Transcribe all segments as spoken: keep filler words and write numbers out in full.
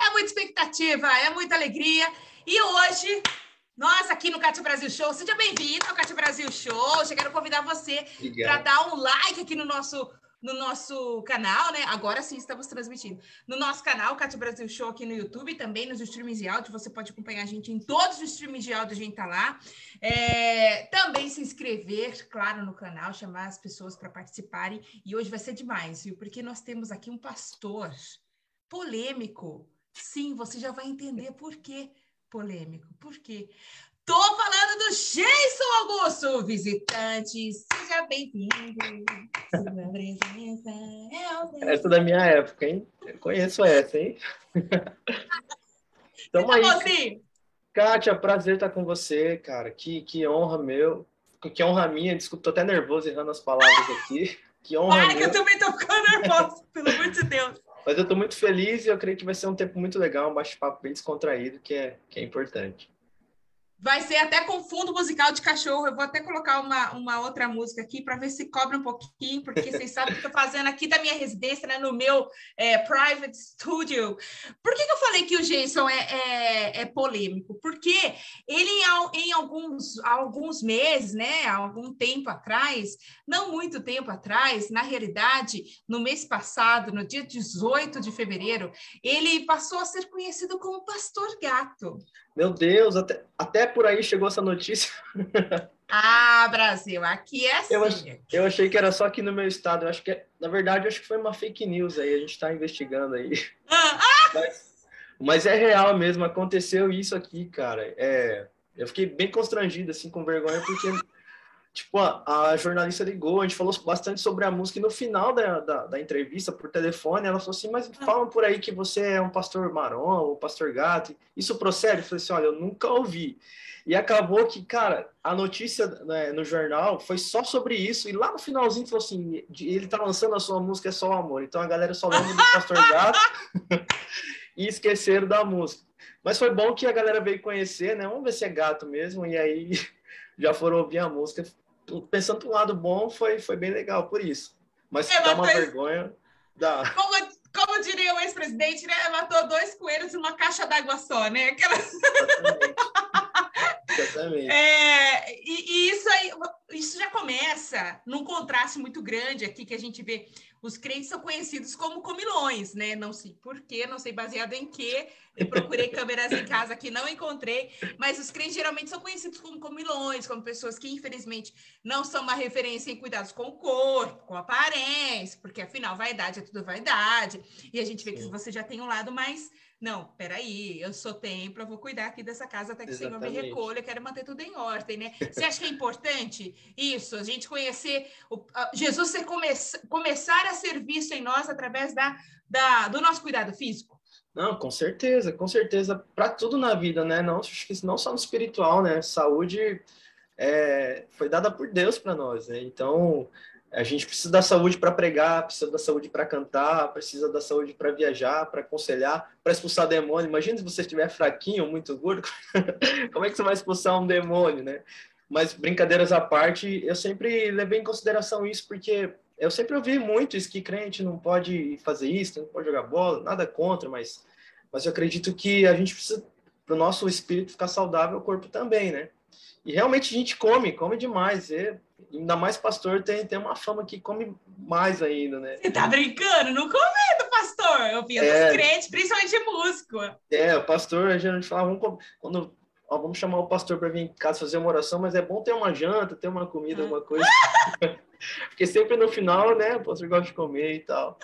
é muita expectativa, é muita alegria. E hoje, nós aqui no Katia Brasil Show, seja bem-vindo ao Katia Brasil Show. Chegaram a convidar você para dar um like aqui no nosso... no nosso canal, né? Agora sim estamos transmitindo. No nosso canal, Katia Brasil Show, aqui no YouTube, também nos streams de áudio. Você pode acompanhar a gente em todos os streams de áudio, a gente tá lá. É, também se inscrever, claro, no canal, chamar as pessoas para participarem. E hoje vai ser demais, viu? Porque nós temos aqui um pastor polêmico. Sim, você já vai entender por que polêmico. Por quê? Tô falando do Jason Augusto, visitante, seja bem-vindo, sua presença é ausente. Essa da minha época, hein? Eu conheço essa, hein? Então, aí, assim? Kátia, prazer estar com você, cara, que, que honra meu, que honra minha, desculpa, tô até nervoso errando as palavras aqui, que honra Para minha. Que eu também tô ficando nervoso, pelo amor de Deus. Mas eu tô muito feliz e eu creio que vai ser um tempo muito legal, um bate-papo bem descontraído, que é, que é importante. Vai ser até com fundo musical de cachorro. Eu vou até colocar uma, uma outra música aqui para ver se cobra um pouquinho, porque vocês sabem que eu estou fazendo aqui da minha residência, né, no meu é, private studio. Por que, que eu falei que o Jason é, é, é polêmico? Porque ele, em alguns, alguns meses, né, há algum tempo atrás, não muito tempo atrás, na realidade, no mês passado, no dia dezoito de fevereiro, ele passou a ser conhecido como Pastor Gato. Meu Deus, até, até por aí chegou essa notícia. Ah, Brasil, aqui é assim. Eu, eu achei que era só aqui no meu estado. Eu acho que, na verdade, eu acho que foi uma fake news aí. A gente está investigando aí. Ah, ah! Mas, mas é real mesmo. Aconteceu isso aqui, cara. É, eu fiquei bem constrangido, assim, com vergonha, porque tipo, a, a jornalista ligou, a gente falou bastante sobre a música. E no final da, da, da entrevista, por telefone, ela falou assim, mas falam por aí que você é um pastor marrom ou pastor gato. Isso procede? Eu falei assim, olha, eu nunca ouvi. E acabou que, cara, a notícia, né, no jornal foi só sobre isso. E lá no finalzinho falou assim, ele tá lançando a sua música É Só o Amor. Então a galera só lembra do pastor gato e esqueceram da música. Mas foi bom que a galera veio conhecer, né? Vamos ver se é gato mesmo. E aí já foram ouvir a música. Pensando do lado bom, foi, foi bem legal por isso. Mas é, dá uma dois... vergonha. Dá. Como, como diria o ex-presidente, né? Matou dois coelhos em uma caixa d'água só, né? Aquelas... Exatamente. Exatamente. É, e, e isso aí, isso já começa num contraste muito grande aqui que a gente vê. Os crentes são conhecidos como comilões, né? Não sei por quê, não sei baseado em quê. Eu procurei câmeras em casa que não encontrei, mas os crentes geralmente são conhecidos como comilões, como pessoas que, infelizmente, não são uma referência em cuidados com o corpo, com a aparência, porque, afinal, vaidade é tudo vaidade. E a gente vê Sim. que você já tem um lado mais... Não, peraí, eu sou templo, eu vou cuidar aqui dessa casa até que Exatamente. O Senhor me recolha, eu quero manter tudo em ordem, né? Você acha que é importante isso? A gente conhecer, o, a, Jesus ser come, começar a ser visto em nós através da, da, do nosso cuidado físico? Não, com certeza, com certeza, para tudo na vida, né? Não, não só no espiritual, né? Saúde é, foi dada por Deus para nós, né? Então... A gente precisa da saúde para pregar, precisa da saúde para cantar, precisa da saúde para viajar, para aconselhar, para expulsar demônio. Imagina se você estiver fraquinho ou muito gordo, como é que você vai expulsar um demônio, né? Mas brincadeiras à parte, eu sempre levei em consideração isso, porque eu sempre ouvi muito isso, que crente não pode fazer isso, não pode jogar bola, nada contra, mas, mas eu acredito que a gente precisa, para o nosso espírito ficar saudável, o corpo também, né? E realmente a gente come, come demais. E ainda mais pastor tem, tem uma fama que come mais ainda, né? Você tá brincando? Não come do pastor. Eu via é, dos crentes, principalmente de músico. É, o pastor, a gente fala, vamos, quando, ó, vamos chamar o pastor para vir em casa fazer uma oração, mas é bom ter uma janta, ter uma comida, ah. alguma coisa. Porque sempre no final, né, o pastor gosta de comer e tal.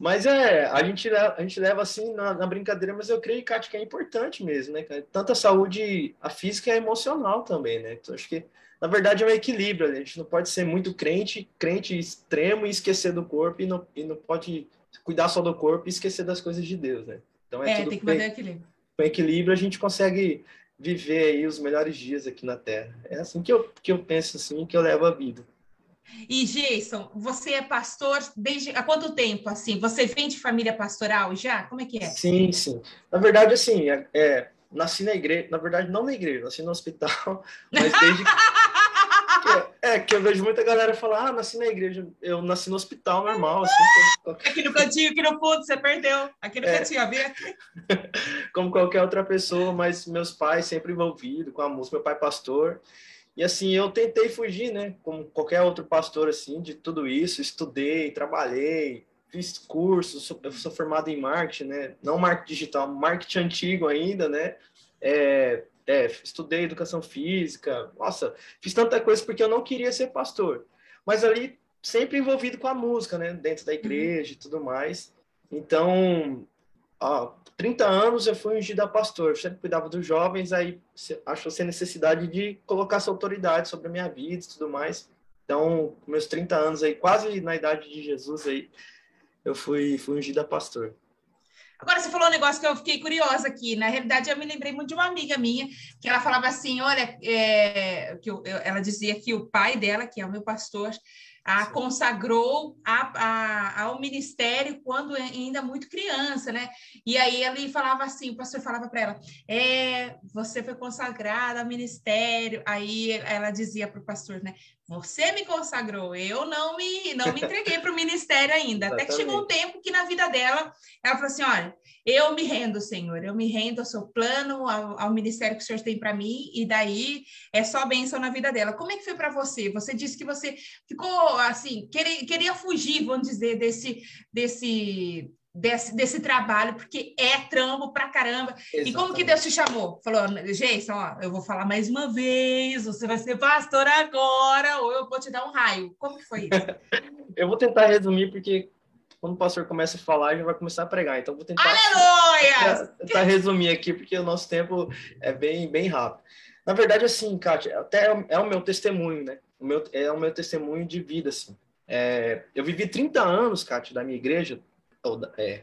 Mas é, a gente, a gente leva assim na, na brincadeira, mas eu creio, Kátia, que é importante mesmo, né? Tanto a saúde, a física e a emocional também, né? Então, acho que, na verdade, é um equilíbrio, né? A gente não pode ser muito crente, crente extremo e esquecer do corpo, e não, e não pode cuidar só do corpo e esquecer das coisas de Deus, né? Então, é, é tudo tem que manter o equilíbrio. Com equilíbrio, a gente consegue viver aí os melhores dias aqui na Terra. É assim que eu, que eu penso, assim, que eu levo a vida. E, Jason, você é pastor desde... Há quanto tempo, assim? Você vem de família pastoral já? Como é que é? Sim, sim. Na verdade, assim, é, é, nasci na igreja... Na verdade, não na igreja, nasci no hospital, mas desde... É, é, que eu vejo muita galera falar, ah, nasci na igreja, eu nasci no hospital, normal, assim. Como... Aqui no cantinho, aqui no fundo, você perdeu. Aqui no é. cantinho, havia. Como qualquer outra pessoa, mas meus pais sempre envolvidos com a música, meu pai pastor. E assim, eu tentei fugir, né, como qualquer outro pastor, assim, de tudo isso. Estudei, trabalhei, fiz cursos, sou, eu sou formado em marketing, né, não marketing digital, marketing antigo ainda, né, é... É, estudei educação física, nossa, fiz tanta coisa porque eu não queria ser pastor. Mas ali, sempre envolvido com a música, né? Dentro da igreja e tudo mais. Então, há trinta anos eu fui ungido a pastor. Eu sempre cuidava dos jovens, aí achou-se a necessidade de colocar essa autoridade sobre a minha vida e tudo mais. Então, meus trinta anos aí, quase na idade de Jesus aí, eu fui, fui ungido a pastor. Agora, você falou um negócio que eu fiquei curiosa aqui. Na realidade, eu me lembrei muito de uma amiga minha, que ela falava assim, olha, é, que eu, ela dizia que o pai dela, que é o meu pastor, a Sim. consagrou a, a, ao ministério quando ainda muito criança, né? E aí ele falava assim, o pastor falava para ela, é, você foi consagrada ao ministério. Aí ela dizia para o pastor, né? Você me consagrou, eu não me, não me entreguei para o ministério ainda. Até que chegou um tempo que na vida dela, ela falou assim, olha, eu me rendo, Senhor, eu me rendo ao seu plano, ao, ao ministério que o Senhor tem para mim, e daí é só bênção na vida dela. Como é que foi para você? Você disse que você ficou, assim, queria, queria fugir, vamos dizer, desse... desse... Desse, desse trabalho, porque é trampo pra caramba. Exatamente. E como que Deus te chamou? Falou, Jason, ó, eu vou falar mais uma vez, você vai ser pastor agora, ou eu vou te dar um raio. Como que foi isso? Eu vou tentar resumir, porque quando o pastor começa a falar, já vai começar a pregar. Então, vou tentar, Aleluia! tentar resumir aqui, porque o nosso tempo é bem, bem rápido. Na verdade, assim, Kátia, até é o meu testemunho, né? O meu, é o meu testemunho de vida, assim. É, eu vivi trinta anos, Kátia, da minha igreja, Da, é,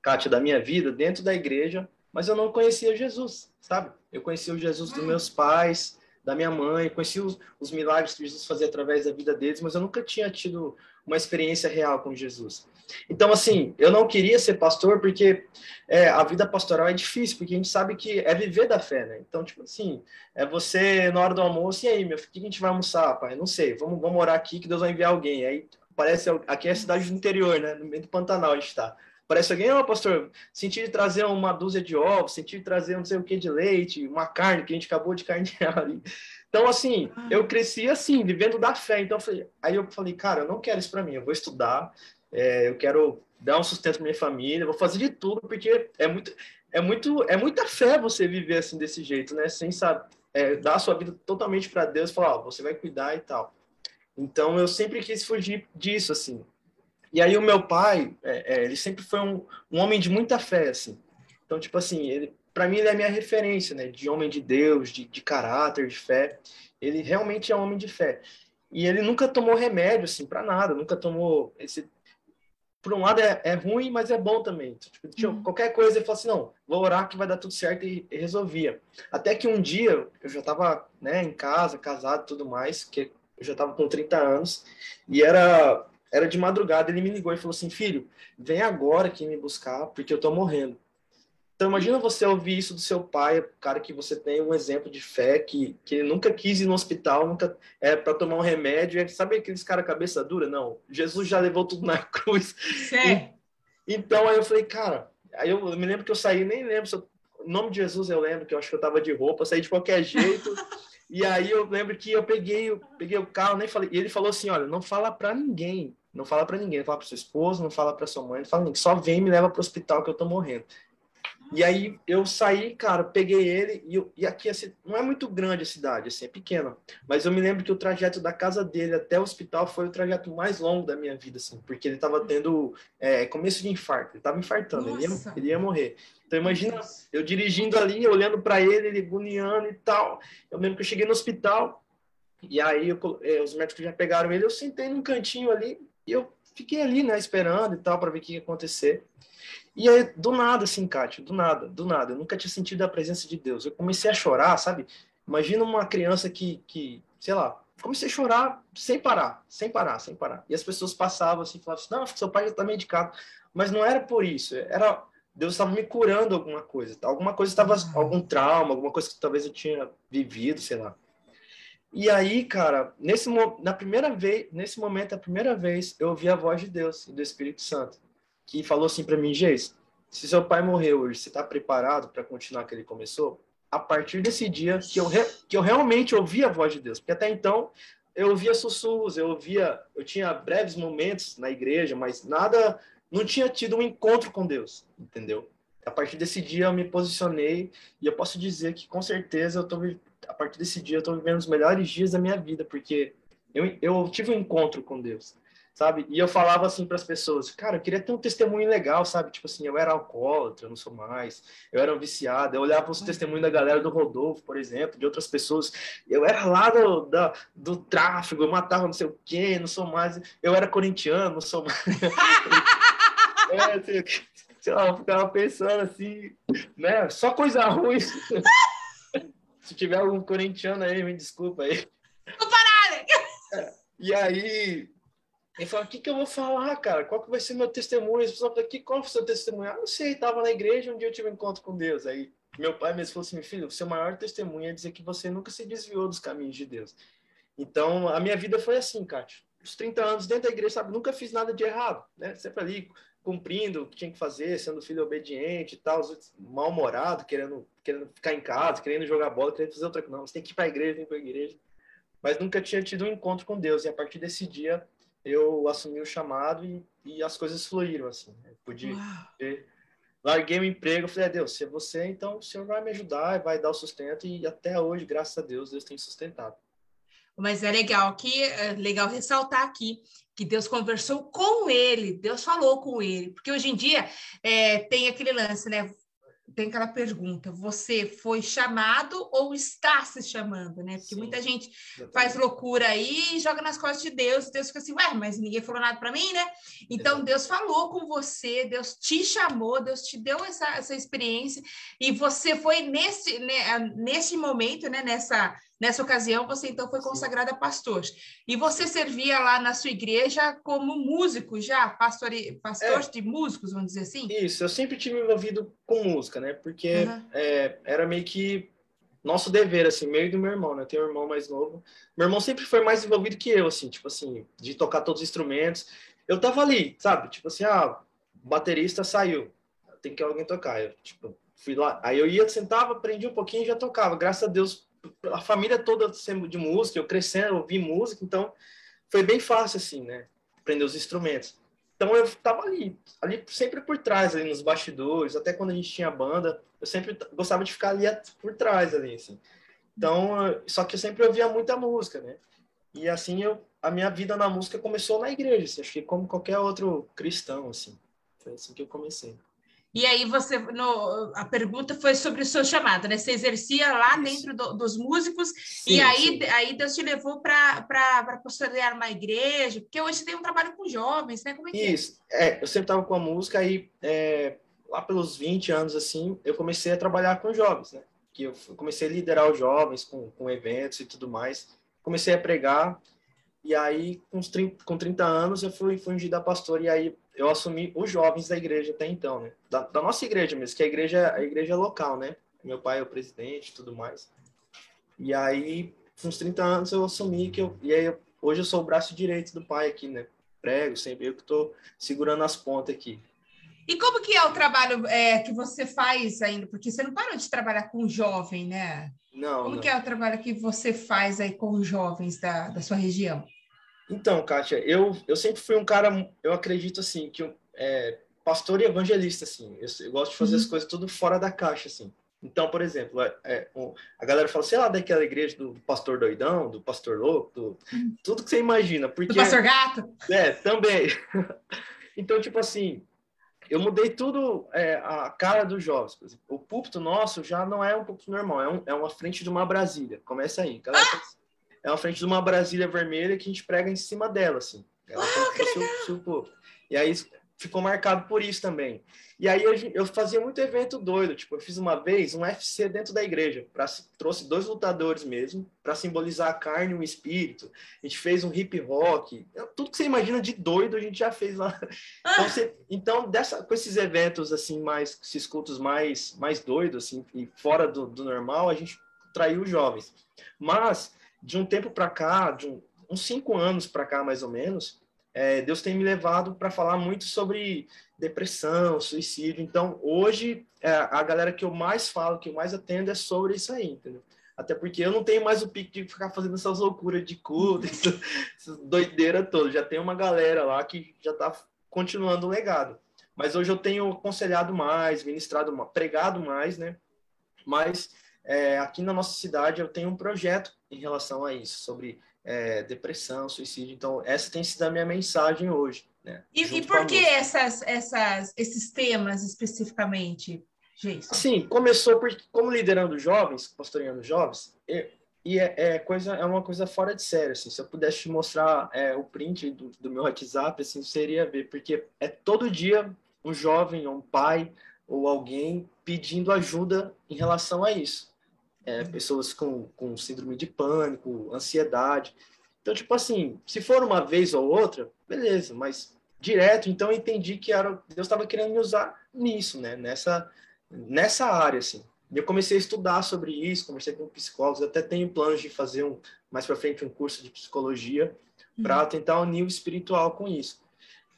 Kátia, da minha vida, dentro da igreja, mas eu não conhecia Jesus, sabe? Eu conhecia o Jesus dos meus pais, da minha mãe, conhecia os, os milagres que Jesus fazia através da vida deles, mas eu nunca tinha tido uma experiência real com Jesus. Então, assim, eu não queria ser pastor porque é, a vida pastoral é difícil, porque a gente sabe que é viver da fé, né? Então, tipo assim, é você, na hora do almoço, e aí, meu filho, o que a gente vai almoçar, pai? Não sei, vamos, vamos orar aqui que Deus vai enviar alguém, aí... Parece, aqui é a cidade do interior, né? No meio do Pantanal a gente está. Parece alguém, ó, oh, pastor, senti de trazer uma dúzia de ovos, senti de trazer não sei o que de leite, uma carne, que a gente acabou de carnear ali. Então, assim, eu cresci assim, vivendo da fé. Então, eu falei, aí eu falei, cara, eu não quero isso para mim, eu vou estudar, é, eu quero dar um sustento para minha família, eu vou fazer de tudo, porque é, muito, é, muito, é muita fé você viver assim desse jeito, né? Sem saber, é, dar a sua vida totalmente para Deus e falar, ó, você vai cuidar e tal. Então, eu sempre quis fugir disso, assim. E aí, o meu pai, é, é, ele sempre foi um, um homem de muita fé, assim. Então, tipo assim, ele, pra mim, ele é a minha referência, né? De homem de Deus, de, de caráter, de fé. Ele realmente é um homem de fé. E ele nunca tomou remédio, assim, pra nada. Nunca tomou... Esse... Por um lado, é, é ruim, mas é bom também. Tipo, tipo, uhum. Qualquer coisa, ele falou assim, não, vou orar que vai dar tudo certo e, e resolvia. Até que um dia, eu já tava, né, em casa, casado e tudo mais, que... Eu já estava com trinta anos, e era, era de madrugada, ele me ligou e falou assim, filho, vem agora aqui me buscar, porque eu estou morrendo. Então, imagina você ouvir isso do seu pai, cara, que você tem um exemplo de fé, que, que ele nunca quis ir no hospital, nunca é para tomar um remédio, é, sabe aqueles caras cabeça dura? Não, Jesus já levou tudo na cruz. E, então, aí eu falei, cara, aí eu, eu me lembro que eu saí, nem lembro, se eu, em nome de Jesus eu lembro, que eu acho que eu estava de roupa, saí de qualquer jeito... E aí eu lembro que eu peguei, eu peguei o carro, nem falei, e ele falou assim, olha, não fala pra ninguém, não fala pra ninguém, não fala pra sua esposa, não fala pra sua mãe, não fala ninguém, só vem e me leva pro hospital que eu tô morrendo. E aí eu saí, cara, peguei ele, e, eu, e aqui assim, não é muito grande a cidade, assim, é pequena, mas eu me lembro que o trajeto da casa dele até o hospital foi o trajeto mais longo da minha vida, assim, porque ele tava tendo é, começo de infarto, ele tava infartando, ele ia, ele ia morrer. Então, imagina eu dirigindo ali, olhando para ele, ele agoniando e tal. Eu lembro que eu cheguei no hospital, e aí eu, eh, os médicos já pegaram ele, eu sentei num cantinho ali, e eu fiquei ali, né, esperando e tal, para ver o que ia acontecer. E aí, do nada, assim, Kátia, do nada, do nada, eu nunca tinha sentido a presença de Deus. Eu comecei a chorar, sabe? Imagina uma criança que, que sei lá, comecei a chorar sem parar, sem parar, sem parar. E as pessoas passavam assim, falavam assim, não, seu pai já está medicado. Mas não era por isso, era... Deus estava me curando alguma coisa, alguma coisa estava, algum trauma, alguma coisa que talvez eu tinha vivido, sei lá. E aí, cara, nesse, na primeira vez, nesse momento, a primeira vez, eu ouvi a voz de Deus e do Espírito Santo, que falou assim para mim: Geis, se seu pai morreu hoje, você está preparado para continuar que ele começou? A partir desse dia que eu, re, que eu realmente ouvi a voz de Deus, porque até então eu ouvia sussurros, eu ouvia, eu tinha breves momentos na igreja, mas nada, não tinha tido um encontro com Deus, entendeu? A partir desse dia eu me posicionei e eu posso dizer que com certeza eu estou a partir desse dia eu estou vivendo os melhores dias da minha vida, porque eu, eu tive um encontro com Deus, sabe? E eu falava assim para as pessoas, cara, eu queria ter um testemunho legal, sabe? Tipo assim, eu era alcoólatra, eu não sou mais, eu era um viciado, eu olhava os testemunhos da galera do Rodolfo, por exemplo, de outras pessoas, eu era lá do, da, do tráfego, eu matava não sei o quê, não sou mais, eu era corintiano, não sou mais... é, não sei o quê. Sei lá, eu ficava pensando assim, né? Só coisa ruim. Se tiver algum corintiano aí, me desculpa aí. Não pararem! E aí, ele falou, o que que eu vou falar, cara? Qual que vai ser meu testemunho? As pessoas falam, qual foi o seu testemunho? Ah, não sei, tava na igreja, um dia eu tive um encontro com Deus. Aí, meu pai mesmo falou assim, meu filho, o seu maior testemunho é dizer que você nunca se desviou dos caminhos de Deus. Então, a minha vida foi assim, Cátia. Os trinta anos dentro da igreja, sabe? Nunca fiz nada de errado, né? Sempre ali... cumprindo o que tinha que fazer, sendo filho obediente e tal, mal-humorado, querendo, querendo ficar em casa, querendo jogar bola, querendo fazer outra coisa. Não, você tem que ir para a igreja, tem que ir para a igreja. Mas nunca tinha tido um encontro com Deus. E a partir desse dia, eu assumi o chamado e, e as coisas fluíram, assim. Eu pude ver. Larguei o emprego, falei, ah, Deus, se é você, então o Senhor vai me ajudar, vai dar o sustento. E até hoje, graças a Deus, Deus tem sustentado. Mas é legal, que, é legal ressaltar aqui que Deus conversou com ele, Deus falou com ele. Porque hoje em dia é, tem aquele lance, né? Tem aquela pergunta, você foi chamado ou está se chamando, né? Porque sim, muita gente faz loucura aí e joga nas costas de Deus. E Deus fica assim, ué, mas ninguém falou nada para mim, né? Então, exatamente. Deus falou com você, Deus te chamou, Deus te deu essa, essa experiência. E você foi nesse, né, nesse momento, né, nessa... Nessa ocasião, você então foi consagrada pastor. E você servia lá na sua igreja como músico já? Pastor, pastor é, de músicos, vamos dizer assim? Isso, eu sempre tive envolvido com música, né? Porque uhum. é, era meio que nosso dever, assim, meio do meu irmão, né? Eu tenho um irmão mais novo. Meu irmão sempre foi mais envolvido que eu, assim, tipo assim, de tocar todos os instrumentos. Eu tava ali, sabe? Tipo assim, ah, o baterista saiu, tem que alguém tocar. Eu, tipo, fui lá. Aí eu ia, sentava, aprendi um pouquinho e já tocava. Graças a Deus, a família toda de música, eu crescendo, ouvi música, então foi bem fácil, assim, né? Aprender os instrumentos. Então eu tava ali, ali sempre por trás, ali nos bastidores, até quando a gente tinha banda, eu sempre gostava de ficar ali por trás, ali, assim. Então, só que eu sempre ouvia muita música, né? E assim, eu, a minha vida na música começou na igreja, assim, acho que como qualquer outro cristão, assim. Foi assim que eu comecei. E aí, você, no, a pergunta foi sobre o seu chamado, né? Você exercia lá dentro do, dos músicos, sim, e aí, aí Deus te levou para pastorear uma igreja, porque hoje tem um trabalho com jovens, né? Como é que isso, é? É, eu sempre estava com a música, aí é, lá pelos vinte anos, assim, eu comecei a trabalhar com jovens, né? Que eu comecei a liderar os jovens com, com eventos e tudo mais. Comecei a pregar, e aí, com, trinta, com trinta anos, eu fui, fui ungida a pastor, e aí eu assumi os jovens da igreja até então, né? Da, da nossa igreja mesmo, que a igreja, a igreja é local, né? Meu pai é o presidente e tudo mais. E aí, com uns trinta anos, eu assumi que eu... E aí, eu, hoje eu sou o braço direito do pai aqui, né? Prego, sempre eu que tô segurando as pontas aqui. E como que é o trabalho é, que você faz ainda? Porque você não parou de trabalhar com jovem, né? Não, Como não. que é o trabalho que você faz aí com os jovens da, da sua região? Então, Kátia, eu, eu sempre fui um cara, eu acredito, assim, que eu, é, pastor e evangelista, assim. Eu, eu gosto de fazer uhum. as coisas tudo fora da caixa, assim. Então, por exemplo, é, é, um, a galera fala, sei lá, daquela igreja do pastor doidão, do pastor louco, do, uhum. tudo que você imagina. Porque, do pastor gato? É, também. Então, tipo assim, eu mudei tudo é, a cara dos jovens. O púlpito nosso já não é um púlpito normal, é, um, é uma frente de uma Brasília. Começa aí, galera. Ah! É uma frente de uma Brasília vermelha que a gente prega em cima dela, assim. Ela oh, que legal. Seu, seu e aí ficou marcado por isso também. E aí eu, eu fazia muito evento doido. Tipo, eu fiz uma vez um U F C dentro da igreja. Pra, trouxe dois lutadores mesmo, para simbolizar a carne e o espírito. A gente fez um hip rock. Tudo que você imagina de doido a gente já fez lá. Ah. Então, você, então dessa, com esses eventos, assim, mais, esses cultos mais, mais doidos, assim, e fora do, do normal, a gente traiu os jovens. Mas... de um tempo para cá, de um, uns cinco anos para cá, mais ou menos, é, Deus tem me levado para falar muito sobre depressão, suicídio. Então, hoje, é, a galera que eu mais falo, que eu mais atendo, é sobre isso aí, entendeu? Até porque eu não tenho mais o pique de ficar fazendo essas loucuras de culto, essas, essas doideiras todas. Já tem uma galera lá que já está continuando o legado. Mas hoje eu tenho aconselhado mais, ministrado, pregado mais, né? Mas é, aqui na nossa cidade eu tenho um projeto em relação a isso, sobre é, depressão, suicídio. Então, essa tem sido a minha mensagem hoje, né? E, e por que essas, essas, esses temas especificamente, Jason? Sim, começou porque, como liderando jovens, pastoreando jovens, eu, e é, é, coisa, é uma coisa fora de sério, assim. Se eu pudesse te mostrar é, o print do, do meu WhatsApp, assim, seria ver, porque é todo dia um jovem, um pai ou alguém pedindo ajuda em relação a isso. É, pessoas com, com síndrome de pânico, ansiedade. Então, tipo assim, se for uma vez ou outra, beleza, mas direto, então eu entendi que era, Deus estava querendo me usar nisso, né? Nessa, nessa área, assim. E eu comecei a estudar sobre isso, comecei com psicólogos, até tenho planos de fazer um, mais para frente um curso de psicologia uhum. para tentar unir o espiritual com isso.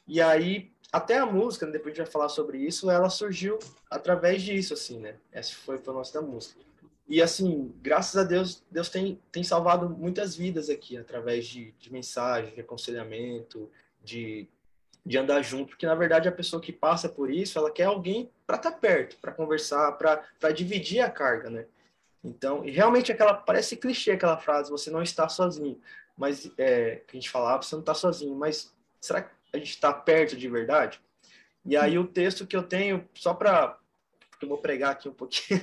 E aí, até a música, depois a gente vai falar sobre isso, ela surgiu através disso, assim, né? Essa foi a nossa da música. E, assim, graças a Deus, Deus tem, tem salvado muitas vidas aqui, através de, de mensagem, de aconselhamento, de, de andar junto. Porque, na verdade, a pessoa que passa por isso, ela quer alguém para estar perto, para conversar, para dividir a carga, né? Então, e realmente, aquela, parece clichê aquela frase, você não está sozinho. Mas, é, que a gente falava, você não está sozinho. Mas será que a gente está perto de verdade? E aí, o texto que eu tenho, só para... eu vou pregar aqui um pouquinho,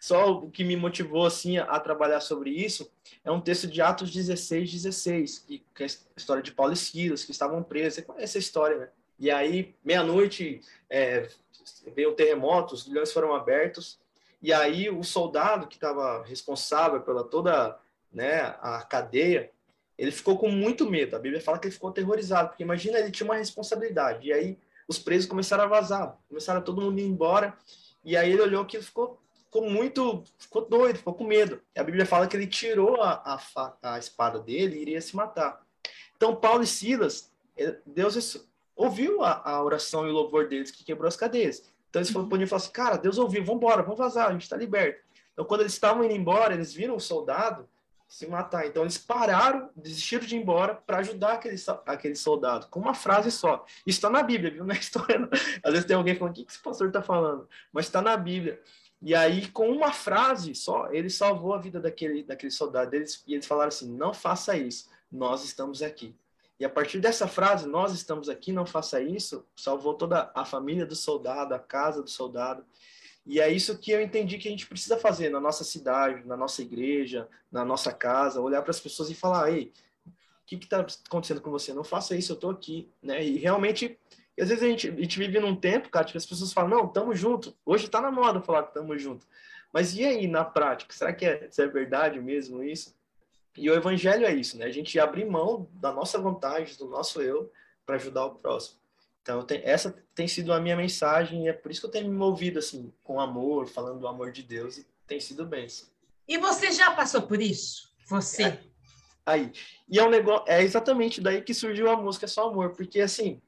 só o que me motivou, assim, a trabalhar sobre isso, é um texto de Atos dezesseis, dezesseis, que é a história de Paulo e Silas, que estavam presos, você conhece essa história, né? E aí, meia-noite, é, veio um terremoto, os grilhões foram abertos, e aí o soldado que estava responsável pela toda, né, a cadeia, ele ficou com muito medo, a Bíblia fala que ele ficou aterrorizado, porque imagina, ele tinha uma responsabilidade, e aí os presos começaram a vazar, começaram todo mundo ir embora. E aí ele olhou que ficou, ficou muito, ficou doido, ficou com medo. A Bíblia fala que ele tirou a, a, a espada dele e iria se matar. Então, Paulo e Silas, Deus ouviu a, a oração e o louvor deles que quebrou as cadeias. Então, eles uhum. podiam falar assim, cara, Deus ouviu, vamos embora, vamos vazar, a gente está liberto. Então, quando eles estavam indo embora, eles viram o soldado se matar. Então, eles pararam, desistiram de ir embora para ajudar aquele, aquele soldado, com uma frase só. Isso está na Bíblia, viu? Não é história, não. Às vezes tem alguém falando, o que esse pastor está falando? Mas está na Bíblia. E aí, com uma frase só, ele salvou a vida daquele, daquele soldado deles, e eles falaram assim, não faça isso, nós estamos aqui. E a partir dessa frase, nós estamos aqui, não faça isso, salvou toda a família do soldado, a casa do soldado. E é isso que eu entendi que a gente precisa fazer na nossa cidade, na nossa igreja, na nossa casa, olhar para as pessoas e falar, ei, o que está acontecendo com você? Não faça isso, eu estou aqui, né? E realmente, às vezes a gente, a gente vive num tempo, cara, que as pessoas falam, não, estamos juntos. Hoje está na moda falar que estamos juntos. Mas e aí, na prática? Será que é, será verdade mesmo isso? E o evangelho é isso, né? A gente abrir mão da nossa vontade, do nosso eu, para ajudar o próximo. Então, essa tem sido a minha mensagem e é por isso que eu tenho me movido, assim, com amor, falando do amor de Deus, e tem sido bênção. E você já passou por isso? Você? É, aí. E é um negócio, é exatamente daí que surgiu a música Só Amor, porque, assim,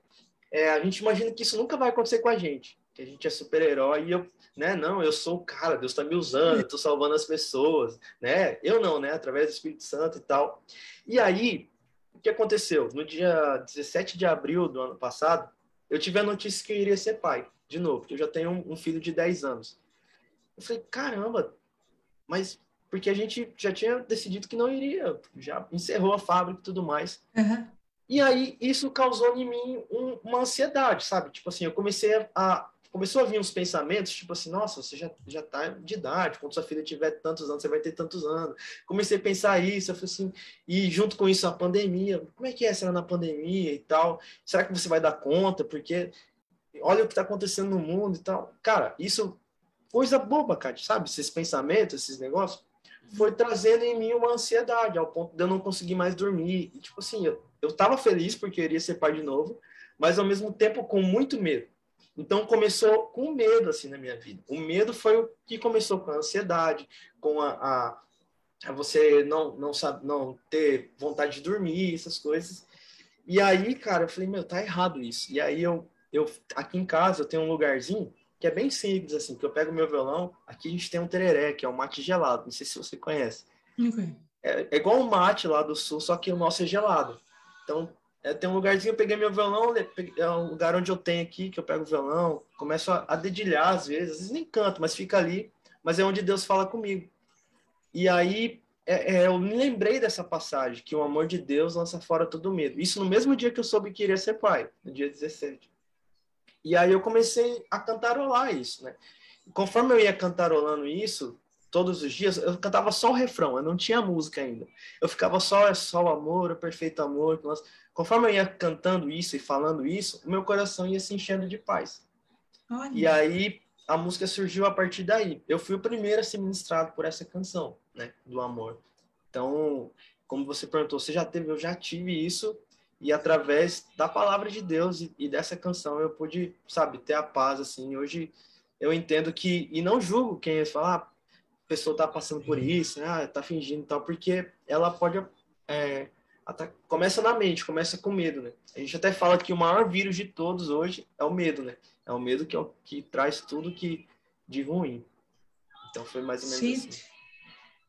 é, a gente imagina que isso nunca vai acontecer com a gente, que a gente é super-herói e eu, né, não, eu sou o cara, Deus tá me usando, eu tô salvando as pessoas, né? Eu não, né? Através do Espírito Santo e tal. E aí, o que aconteceu? No dia dezessete de abril do ano passado, eu tive a notícia que eu iria ser pai, de novo, porque eu já tenho um, um filho de dez anos. Eu falei, caramba, mas porque a gente já tinha decidido que não iria, já encerrou a fábrica e tudo mais. Uhum. E aí, isso causou em mim um, uma ansiedade, sabe? Tipo assim, eu comecei a... Começou a vir uns pensamentos, tipo assim, nossa, você já, já tá de idade, quando sua filha tiver tantos anos, você vai ter tantos anos. Comecei a pensar isso, eu falei assim, e junto com isso a pandemia, como é que é, será na pandemia e tal? Será que você vai dar conta? Porque olha o que tá acontecendo no mundo e tal. Cara, isso, coisa boba, cara, sabe? Esses pensamentos, esses negócios, foi trazendo em mim uma ansiedade, ao ponto de eu não conseguir mais dormir. E tipo assim, eu, eu tava feliz porque eu iria ser pai de novo, mas ao mesmo tempo com muito medo. Então, começou com medo, assim, na minha vida. O medo foi o que começou com a ansiedade, com a, a, a você não, não, sabe, não ter vontade de dormir, essas coisas. E aí, cara, eu falei, meu, tá errado isso. E aí, eu, eu aqui em casa, eu tenho um lugarzinho que é bem simples, assim, que eu pego meu violão, aqui a gente tem um tereré, que é um mate gelado, não sei se você conhece. Okay. É, é igual um mate lá do sul, só que o nosso é gelado. Então, é, tem um lugarzinho, eu peguei meu violão, é um lugar onde eu tenho aqui, que eu pego o violão, começo a, a dedilhar às vezes, às vezes nem canto, mas fica ali, mas é onde Deus fala comigo. E aí, é, é, eu me lembrei dessa passagem, que o amor de Deus lança fora todo medo. Isso no mesmo dia que eu soube que iria ser pai, no dia dezessete. E aí eu comecei a cantarolar isso, né? Conforme eu ia cantarolando isso, todos os dias, eu cantava só o refrão, eu não tinha música ainda. Eu ficava só, é só o amor, o perfeito amor. Nossa. Conforme eu ia cantando isso e falando isso, o meu coração ia se enchendo de paz. Olha. E aí a música surgiu a partir daí. Eu fui o primeiro a ser ministrado por essa canção, né? Do amor. Então, como você perguntou, você já teve? Eu já tive isso. E através da palavra de Deus e dessa canção eu pude, sabe, ter a paz, assim. Hoje eu entendo que, e não julgo quem fala, ah, a pessoa tá passando por isso, né? Ah, tá fingindo e tal, porque ela pode, é, ataca... começa na mente, começa com medo, né? A gente até fala que o maior vírus de todos hoje é o medo, né? É o medo que, é o... que traz tudo que... de ruim. Então foi mais ou menos Sim. assim.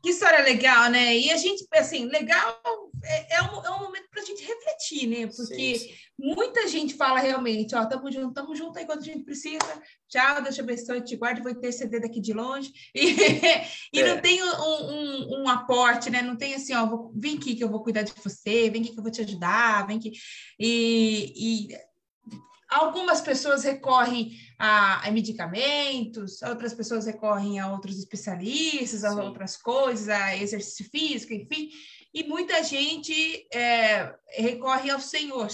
Que história legal, né? E a gente, assim, legal é, é, um, é um momento para a gente refletir, né? Porque sim, sim. muita gente fala realmente, ó, tamo junto, tamo junto, aí quando a gente precisa, tchau, deixa eu ver se eu te guardo, vou interceder daqui de longe. E, e é. não tem um, um, um aporte, né? Não tem assim, ó, vou, vem aqui que eu vou cuidar de você, vem aqui que eu vou te ajudar, vem aqui. E... e... algumas pessoas recorrem a, a medicamentos, outras pessoas recorrem a outros especialistas, a Sim. outras coisas, a exercício físico, enfim. E muita gente é, recorre ao Senhor.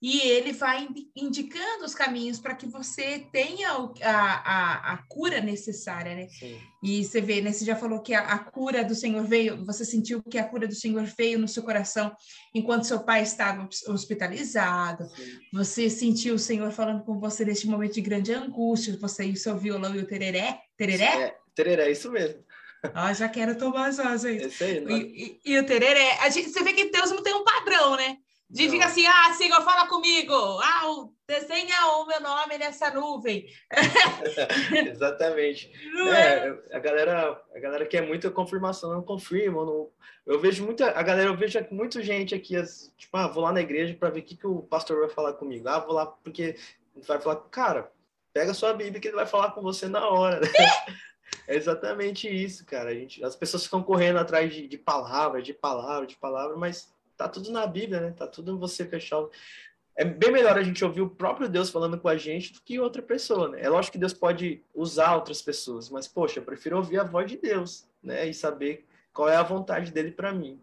E ele vai indicando os caminhos para que você tenha a, a, a cura necessária, né? Sim. E você vê, né? Você já falou que a, a cura do Senhor veio, você sentiu que a cura do Senhor veio no seu coração enquanto seu pai estava hospitalizado. Sim. Você sentiu o Senhor falando com você neste momento de grande angústia, você e o seu violão e o tereré. Tereré? É, tereré, isso mesmo. Ó, já quero tomar as asas aí. Esse aí, não é? E, e, e o tereré. A gente, você vê que Deus não tem um padrão, né? De não. Diga assim, ah, Senhor, fala comigo. Ah, desenha o meu nome nessa nuvem. Exatamente. É, a, galera, a galera quer muita confirmação, não confirma. Não... Eu vejo muita, a galera, eu vejo muita gente aqui, as, tipo, ah, vou lá na igreja para ver o que, que o pastor vai falar comigo. Ah, vou lá porque vai falar, cara, pega sua Bíblia que ele vai falar com você na hora. É exatamente isso, cara. A gente, as pessoas ficam correndo atrás de, de palavra, de palavra, de palavra, mas... tá tudo na Bíblia, né? Tá tudo você fechar. É bem melhor a gente ouvir o próprio Deus falando com a gente do que outra pessoa, né? É lógico que Deus pode usar outras pessoas, mas, poxa, eu prefiro ouvir a voz de Deus, né? E saber qual é a vontade dele para mim.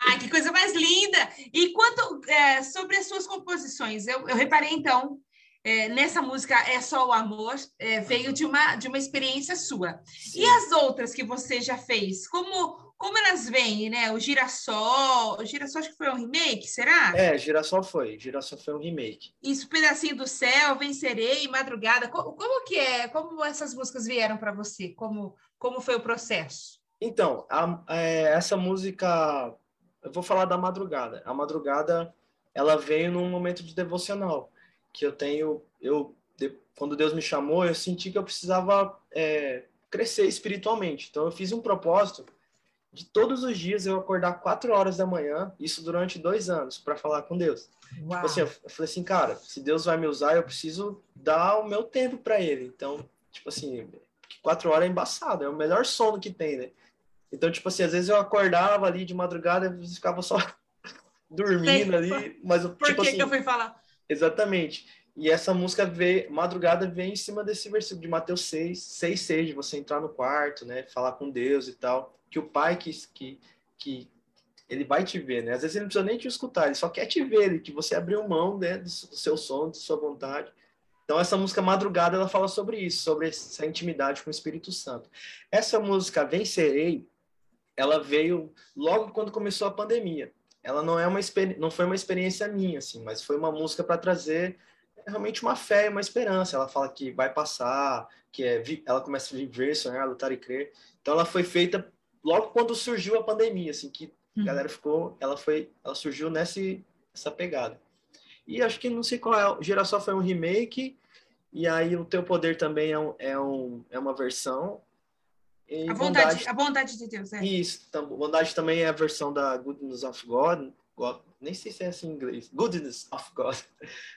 Ai, que coisa mais linda! E quanto é, sobre as suas composições, eu, eu reparei, então, é, nessa música É Só o Amor, é, veio de uma, de uma experiência sua. Sim. E as outras que você já fez, como... Como elas vêm, né? O Girassol... O Girassol acho que foi um remake, será? É, Girassol foi. Girassol foi um remake. Isso, Pedacinho do Céu, Vencerei, Madrugada. Como, como que é? Como essas músicas vieram para você? Como, como foi o processo? Então, a, é, essa música... Eu vou falar da Madrugada. A Madrugada, ela veio num momento de devocional. Que eu tenho... eu de, Quando Deus me chamou, eu senti que eu precisava é, crescer espiritualmente. Então, eu fiz um propósito... de todos os dias eu acordar quatro horas da manhã, isso durante dois anos, para falar com Deus. Tipo assim, eu falei assim, cara, se Deus vai me usar, eu preciso dar o meu tempo para Ele. Então, tipo assim, quatro horas é embaçado, é o melhor sono que tem, né? Então, tipo assim, às vezes eu acordava ali de madrugada e ficava só dormindo ali. Mas eu, Por tipo que, assim, que eu fui falar? Exatamente. E essa música, veio, Madrugada, vem em cima desse versículo de Mateus seis, seis, seis, de você entrar no quarto, né? Falar com Deus e tal. Que o pai que, que, que ele vai te ver, né? Às vezes ele não precisa nem te escutar, ele só quer te ver, ele, que você abriu mão, né, do seu sono, da sua vontade. Então essa música Madrugada, ela fala sobre isso, sobre essa intimidade com o Espírito Santo. Essa música Vencerei, ela veio logo quando começou a pandemia. Ela não, é uma, não foi uma experiência minha, assim, mas foi uma música para trazer realmente uma fé e uma esperança. Ela fala que vai passar, que é, ela começa a viver, sonhar, lutar e crer. Então ela foi feita logo quando surgiu a pandemia, assim, que a galera ficou, ela foi, ela surgiu nessa essa pegada. E acho que não sei qual é, o Girassol foi um remake, e aí o Teu Poder também é, um, é, um, é uma versão. E a vontade, Bondade, a Bondade de Deus, é. Isso, a Bondade também é a versão da Goodness of God, God, nem sei se é assim em inglês, Goodness of God,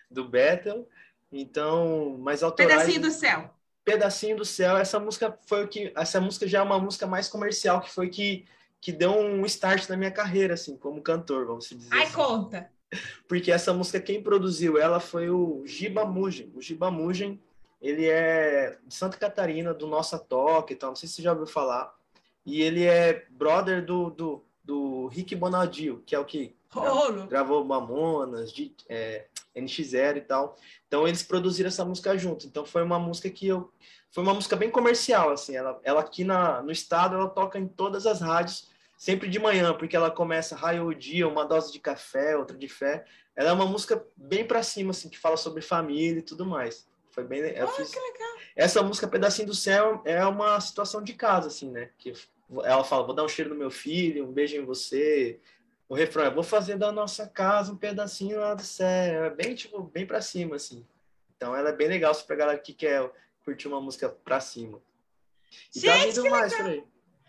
do Bethel. Então, mas autorais... Pedacinho do Céu. Pedacinho do Céu, essa música foi o que... Essa música já é uma música mais comercial, que foi que, que deu um start na minha carreira, assim, como cantor, vamos dizer Ai, assim. Conta! Porque essa música, quem produziu ela foi o Gibamugen. O Gibamugen, ele é de Santa Catarina, do Nossa Toca e tal, não sei se você já ouviu falar. E ele é brother do, do, do Rick Bonadio, que é o que gra- gravou Mamonas, de, é, N X Zero e tal. Então, eles produziram essa música junto. Então, foi uma música que eu... Foi uma música bem comercial, assim. Ela, ela aqui na, no estado, ela toca em todas as rádios, sempre de manhã, porque ela começa raio o dia, uma dose de café, outra de fé. Ela é uma música bem pra cima, assim, que fala sobre família e tudo mais. Foi bem... Eu oh, fiz... que legal! Essa música, Pedacinho do Céu, é uma situação de casa, assim, né? Que ela fala, vou dar um cheiro no meu filho, um beijo em você... O refrão é, vou fazer da nossa casa um pedacinho lá do céu. É bem, tipo, bem pra cima, assim. Então, ela é bem legal pra galera que quer curtir uma música pra cima. E gente, tá vindo mais legal. Por aí.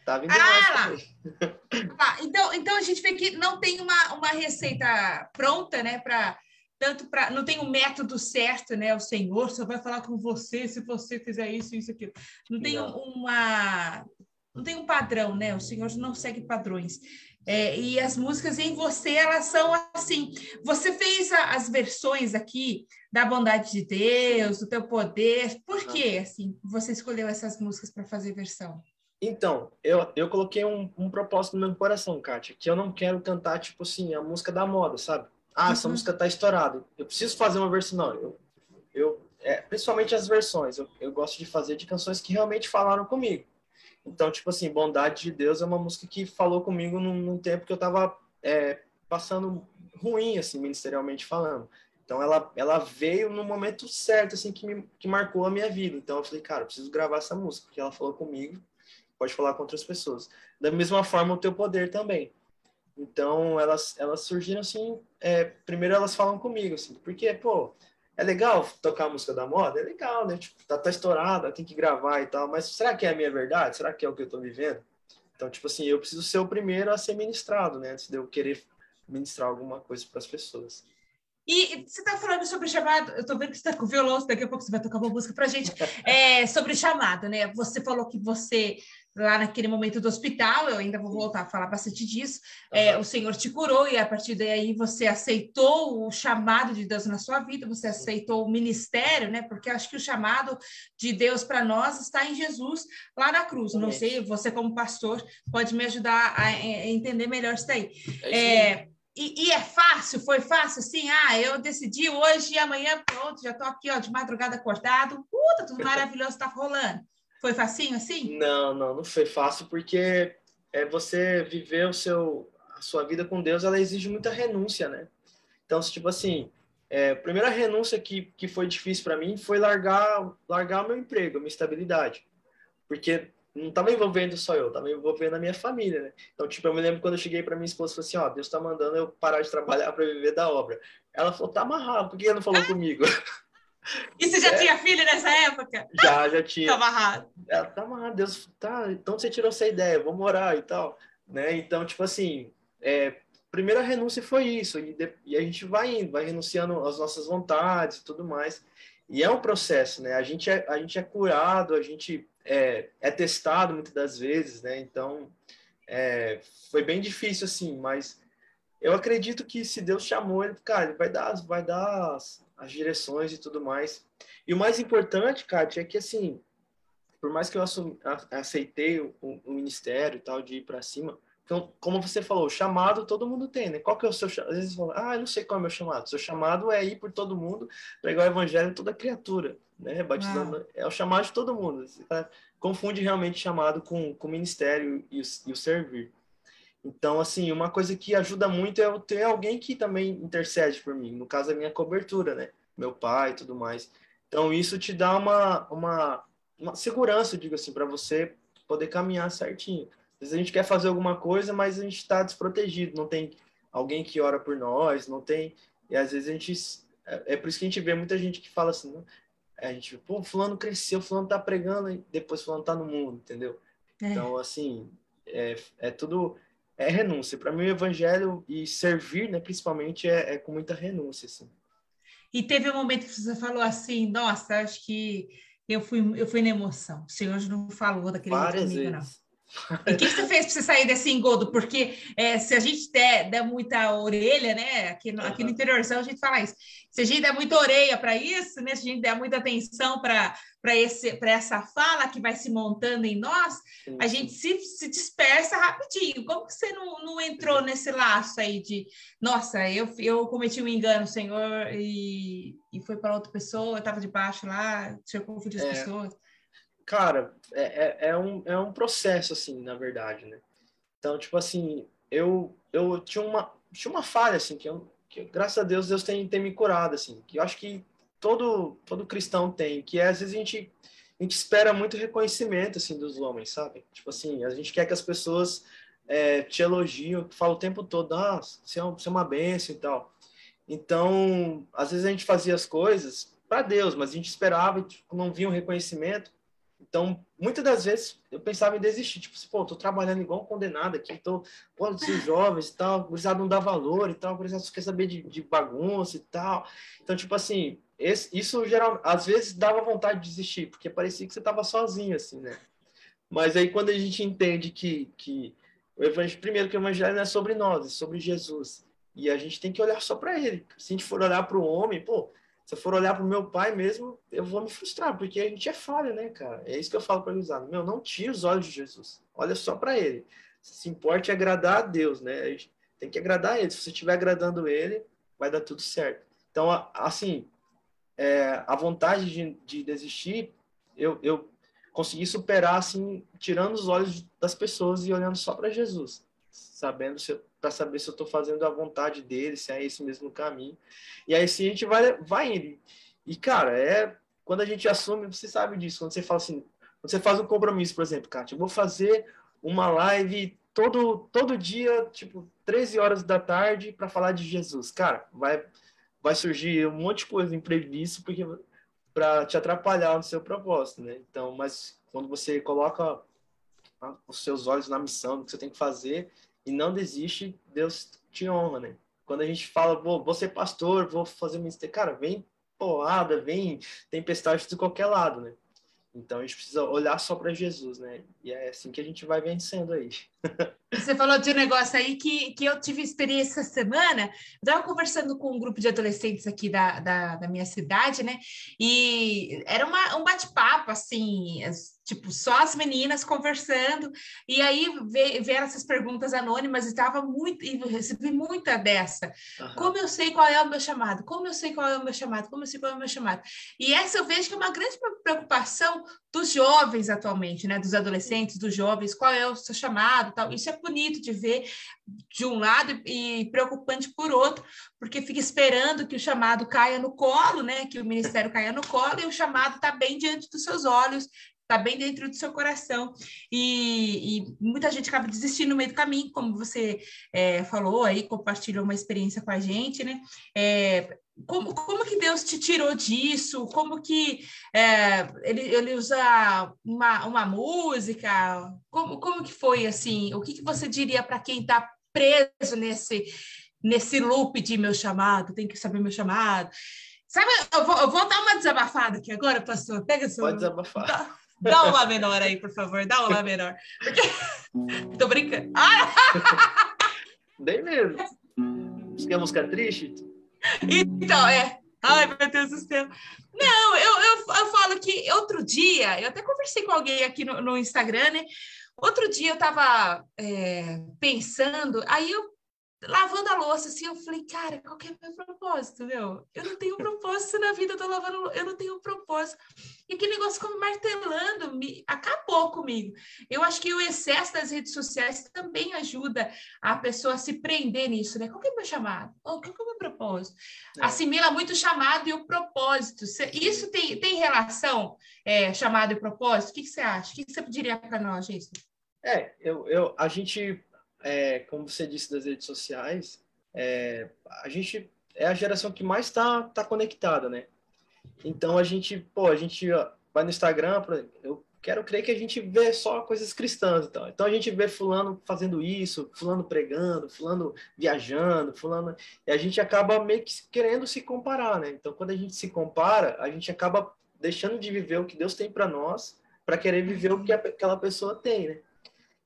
Tá vindo ah, mais por aí. Tá. Então, então, a gente vê que não tem uma, uma receita pronta, né? Pra, tanto pra, não tem um método certo, né? O Senhor só vai falar com você se você fizer isso, isso, aquilo. Não tem não. uma... Não tem um padrão, né? O Senhor não segue padrões. É, e as músicas em você, elas são assim. Você fez a, as versões aqui da Bondade de Deus, do Teu Poder. Por que assim, você escolheu essas músicas para fazer versão? Então, eu, eu coloquei um, um propósito no meu coração, Kátia, que eu não quero cantar, tipo assim, a música da moda, sabe? Ah, uhum. Essa música tá estourada. Eu preciso fazer uma versão. Não, eu... eu é, principalmente as versões. Eu, eu gosto de fazer de canções que realmente falaram comigo. Então, tipo assim, Bondade de Deus é uma música que falou comigo num, num tempo que eu tava é, passando ruim, assim, ministerialmente falando. Então, ela, ela veio no momento certo, assim, que, me, que marcou a minha vida. Então, eu falei, cara, eu preciso gravar essa música, porque ela falou comigo, pode falar com outras pessoas. Da mesma forma, O Teu Poder também. Então, elas, elas surgiram, assim, é, primeiro elas falam comigo, assim, porque, pô... É legal tocar a música da moda? É legal, né? Tipo, tá, tá estourada, tem que gravar e tal. Mas será que é a minha verdade? Será que é o que eu tô vivendo? Então, tipo assim, eu preciso ser o primeiro a ser ministrado, né? Antes de eu querer ministrar alguma coisa para as pessoas. E você tá falando sobre chamado... Eu tô vendo que você tá com violão, daqui a pouco você vai tocar uma música pra gente. É, sobre chamado, né? Você falou que você... Lá naquele momento do hospital, eu ainda vou voltar a falar bastante disso, uhum. é, o Senhor te curou e a partir daí você aceitou o chamado de Deus na sua vida, você aceitou o ministério, né? Porque acho que o chamado de Deus para nós está em Jesus lá na cruz. Uhum. Não sei, você como pastor pode me ajudar a entender melhor isso daí. É, é, e, e é fácil? Foi fácil? Assim, ah, eu decidi hoje e amanhã pronto, já estou aqui ó, de madrugada acordado, uh, tá tudo maravilhoso, está rolando. Foi facinho assim? Não, não, não foi fácil, porque é, você viver o seu, a sua vida com Deus, ela exige muita renúncia, né? Então, tipo assim, é, a primeira renúncia que, que foi difícil para mim foi largar, largar o meu emprego, a minha estabilidade. Porque não estava envolvendo só eu, estava envolvendo a minha família, né? Então, tipo, eu me lembro quando eu cheguei para minha esposa e falei assim, ó, Deus tá mandando eu parar de trabalhar para viver da obra. Ela falou, tá amarrado, por que ela não falou comigo? E você já é. tinha filho nessa época? Já, já tinha. Tá amarrado. Ela tá amarrado, Deus, tá, então você tirou essa ideia, vou morar e tal, né? Então, tipo assim, é, primeira renúncia foi isso, e, de, e a gente vai indo, vai renunciando às nossas vontades e tudo mais, e é um processo, né? A gente é, a gente é curado, a gente é, é testado muitas das vezes, né? Então, é, foi bem difícil, assim, mas eu acredito que se Deus chamou, ele, cara, ele vai dar, vai dar... as direções e tudo mais. E o mais importante, Kátia, é que, assim, por mais que eu assumi, aceitei o, o ministério e tal, de ir para cima, então, como você falou, o chamado todo mundo tem, né? Qual que é o seu chamado? Às vezes falam, ah, eu não sei qual é o meu chamado. Seu chamado é ir por todo mundo, pregar o evangelho a toda criatura, né? Batizando, ah. É o chamado de todo mundo. Você confunde realmente chamado com, com o ministério e o, e o servir. Então, assim, uma coisa que ajuda muito é eu ter alguém que também intercede por mim. No caso, a minha cobertura, né? Meu pai e tudo mais. Então, isso te dá uma, uma, uma segurança, eu digo assim, para você poder caminhar certinho. Às vezes a gente quer fazer alguma coisa, mas a gente está desprotegido, não tem alguém que ora por nós, não tem... E às vezes a gente... É por isso que a gente vê muita gente que fala assim, né? A gente, pô, fulano cresceu, fulano tá pregando, e depois fulano tá no mundo, entendeu? É. Então, assim, é, é tudo... É renúncia. Para mim, o evangelho e servir, né, principalmente, é, é com muita renúncia, assim. E teve um momento que você falou assim, nossa, acho que eu fui, eu fui na emoção. O Senhor não falou daquele jeito comigo, não. E o que você fez para você sair desse engodo? Porque é, se a gente der, der muita orelha, né? Aqui no, aqui no interiorzão a gente fala isso. Se a gente der muita orelha para isso, né? Se a gente der muita atenção para essa fala que vai se montando em nós, sim, a gente se, se dispersa rapidinho. Como que você não, não entrou nesse laço aí de nossa, eu, eu cometi um engano, Senhor, e, e foi para outra pessoa, eu estava debaixo lá, o Senhor confundiu as é. pessoas. Cara, é, é, é, um, é um processo, assim, na verdade, né? Então, tipo assim, eu, eu tinha, uma, tinha uma falha, assim, que, eu, que graças a Deus, Deus tem, tem me curado, assim, que eu acho que todo, todo cristão tem, que é, às vezes a gente, a gente espera muito reconhecimento, assim, dos homens, sabe? Tipo assim, a gente quer que as pessoas é, te elogiem, falam o tempo todo, ah, você é uma bênção e tal. Então, às vezes a gente fazia as coisas para Deus, mas a gente esperava e tipo, não via um reconhecimento. Então, muitas das vezes, eu pensava em desistir. Tipo, pô, tô trabalhando igual um condenado aqui, tô, pô, esses jovens e tal, o gurizado não dá valor e tal, o gurizado só quer saber de, de bagunça e tal. Então, tipo assim, esse, isso geral, às vezes dava vontade de desistir, porque parecia que você tava sozinho, assim, né? Mas aí, quando a gente entende que, que o evangelho, primeiro que o evangelho não é sobre nós, é sobre Jesus. E a gente tem que olhar só para ele. Se a gente for olhar para o homem, pô... Se eu for olhar para o meu pai mesmo, eu vou me frustrar, porque a gente é falha, né, cara? É isso que eu falo para o gurizado. Meu, não tira os olhos de Jesus. Olha só para ele. Se importa é agradar a Deus, né? A gente tem que agradar a ele. Se você estiver agradando ele, vai dar tudo certo. Então, assim, é, a vontade de, de desistir, eu, eu consegui superar, assim, tirando os olhos das pessoas e olhando só para Jesus. Sabendo se eu... para saber se eu estou fazendo a vontade dele, se é esse mesmo caminho. E aí sim a gente vai, vai indo. E, cara, é, quando a gente assume, você sabe disso. Quando você fala assim, quando você faz um compromisso, por exemplo, Kátia, eu vou fazer uma live todo, todo dia, tipo, treze horas da tarde, para falar de Jesus. Cara, vai, vai surgir um monte de coisa imprevisto para te atrapalhar no seu propósito, né? Então, mas quando você coloca os seus olhos na missão, no que você tem que fazer... E não desiste, Deus te honra, né? Quando a gente fala, pô, vou ser pastor, vou fazer ministério, cara, vem porrada, vem tempestade de qualquer lado, né? Então a gente precisa olhar só para Jesus, né? E é assim que a gente vai vencendo aí. Você falou de um negócio aí que, que eu tive experiência essa semana. Eu estava conversando com um grupo de adolescentes aqui da, da, da minha cidade, né? E era uma, um bate-papo, assim, tipo, só as meninas conversando. E aí vieram essas perguntas anônimas e estava muito, e eu recebi muita dessa. Uhum. Como eu sei qual é o meu chamado? Como eu sei qual é o meu chamado? Como eu sei qual é o meu chamado? E essa eu vejo que é uma grande preocupação dos jovens atualmente, né? Dos adolescentes, dos jovens, qual é o seu chamado, tal. Isso é bonito de ver de um lado e preocupante por outro, porque fica esperando que o chamado caia no colo, né? Que o ministério caia no colo e o chamado está bem diante dos seus olhos, está bem dentro do seu coração. E, e muita gente acaba desistindo no meio do caminho, como você é, falou aí, compartilhou uma experiência com a gente, né? É, como, como que Deus te tirou disso? Como que é, ele, ele usa uma, uma música? Como, como que foi, assim? O que, que você diria para quem está preso nesse, nesse loop de meu chamado? Tem que saber meu chamado. Sabe, eu vou, eu vou dar uma desabafada aqui agora, pastor. Pega sua... Pode desabafar. Tá. Dá um lá menor aí, por favor. Dá um lá menor. Porque... Tô brincando. Ah! Bem mesmo. Você quer música triste? Então, é. Ai, meu Deus do céu. Não, eu, eu, eu falo que outro dia... Eu até conversei com alguém aqui no, no Instagram, né? Outro dia eu tava é, pensando... Aí eu... Lavando a louça, assim, eu falei, cara, qual que é o meu propósito, meu? Eu não tenho propósito na vida, eu tô lavando louça, eu não tenho propósito. E aquele negócio ficou me martelando, me... acabou comigo. Eu acho que o excesso das redes sociais também ajuda a pessoa a se prender nisso, né? Qual que é o meu chamado? Qual que é o meu propósito? É. Assimila muito o chamado e o propósito. Isso tem, tem relação, é, chamado e propósito? O que, que você acha? O que, que você diria para nós, gente? É, eu, eu, a gente, é, como você disse das redes sociais, é, a gente é a geração que mais está tá conectada, né? Então a gente, pô, a gente ó, vai no Instagram, por exemplo, eu quero crer que a gente vê só coisas cristãs. Então, então a gente vê fulano fazendo isso, fulano pregando, fulano viajando, fulano... E a gente acaba meio que querendo se comparar, né? Então quando a gente se compara, a gente acaba deixando de viver o que Deus tem para nós para querer viver o que aquela pessoa tem, né?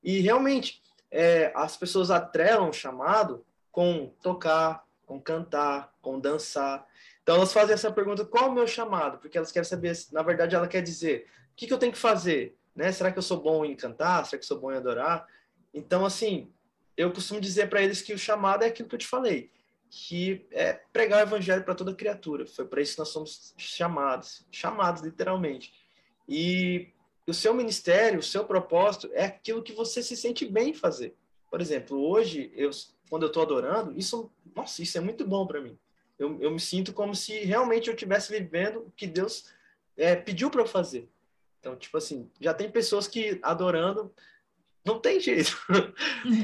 E realmente, é, as pessoas atrelam o chamado com tocar, com cantar, com dançar. Então elas fazem essa pergunta, qual é o meu chamado? Porque elas querem saber, na verdade ela quer dizer, o que, que eu tenho que fazer? Né? Será que eu sou bom em cantar? Será que eu sou bom em adorar? Então assim, eu costumo dizer para eles que o chamado é aquilo que eu te falei, que é pregar o evangelho para toda criatura. Foi para isso que nós somos chamados, chamados literalmente. E o seu ministério, o seu propósito é aquilo que você se sente bem em fazer. Por exemplo, hoje, eu, quando eu estou adorando, isso, nossa, isso é muito bom para mim. Eu, eu me sinto como se realmente eu estivesse vivendo o que Deus é, pediu para eu fazer. Então, tipo assim, já tem pessoas que adorando, não tem jeito.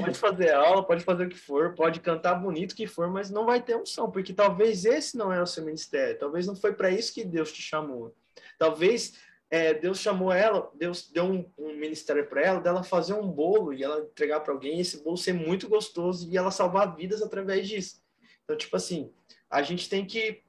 Pode fazer aula, pode fazer o que for, pode cantar bonito o que for, mas não vai ter unção, porque talvez esse não é o seu ministério, talvez não foi para isso que Deus te chamou. Talvez é, Deus chamou ela, Deus deu um, um ministério para ela, dela fazer um bolo e ela entregar para alguém, esse bolo ser muito gostoso e ela salvar vidas através disso. Então, tipo assim... A gente tem que,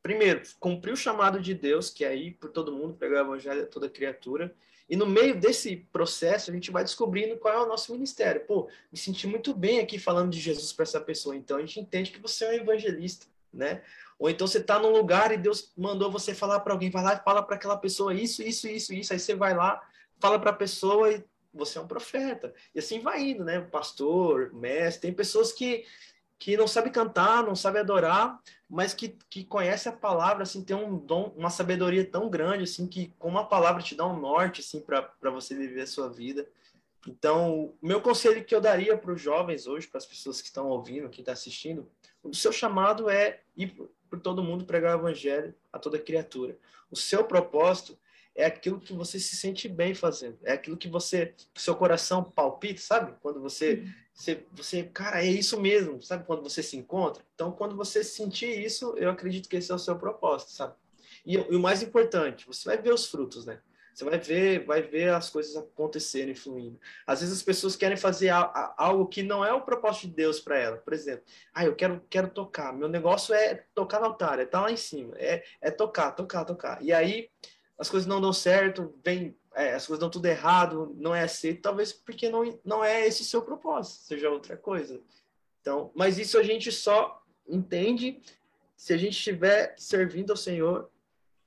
primeiro, cumprir o chamado de Deus, que é ir por todo mundo, pregar o evangelho a toda criatura. E no meio desse processo, a gente vai descobrindo qual é o nosso ministério. Pô, me senti muito bem aqui falando de Jesus para essa pessoa. Então, a gente entende que você é um evangelista, né? Ou então você está num lugar e Deus mandou você falar para alguém. Vai lá e fala para aquela pessoa isso, isso, isso, isso. Aí você vai lá, fala para a pessoa e você é um profeta. E assim vai indo, né? O pastor, o mestre. Tem pessoas que... que não sabe cantar, não sabe adorar, mas que, que conhece a palavra, assim, tem um dom, uma sabedoria tão grande, assim, que como a palavra te dá um norte, assim, para você viver a sua vida. Então, o meu conselho que eu daria para os jovens hoje, para as pessoas que estão ouvindo, que estão assistindo, o seu chamado é ir por todo mundo pregar o evangelho a toda criatura. O seu propósito é aquilo que você se sente bem fazendo, é aquilo que você, seu coração palpita, sabe? Quando você... Uhum. Você, você, cara, é isso mesmo, sabe? Quando você se encontra. Então, quando você sentir isso, eu acredito que esse é o seu propósito, sabe? E, e o mais importante, você vai ver os frutos, né? Você vai ver, vai ver as coisas acontecerem, fluindo. Às vezes as pessoas querem fazer a, a, algo que não é o propósito de Deus para ela. Por exemplo, ah, eu quero, quero tocar. Meu negócio é tocar no altar, é tá lá em cima. É, é tocar, tocar, tocar. E aí, as coisas não dão certo, vem... É, as coisas dão tudo errado, não é aceito, talvez porque não, não é esse seu propósito, seja outra coisa. Então, mas isso a gente só entende se a gente estiver servindo ao Senhor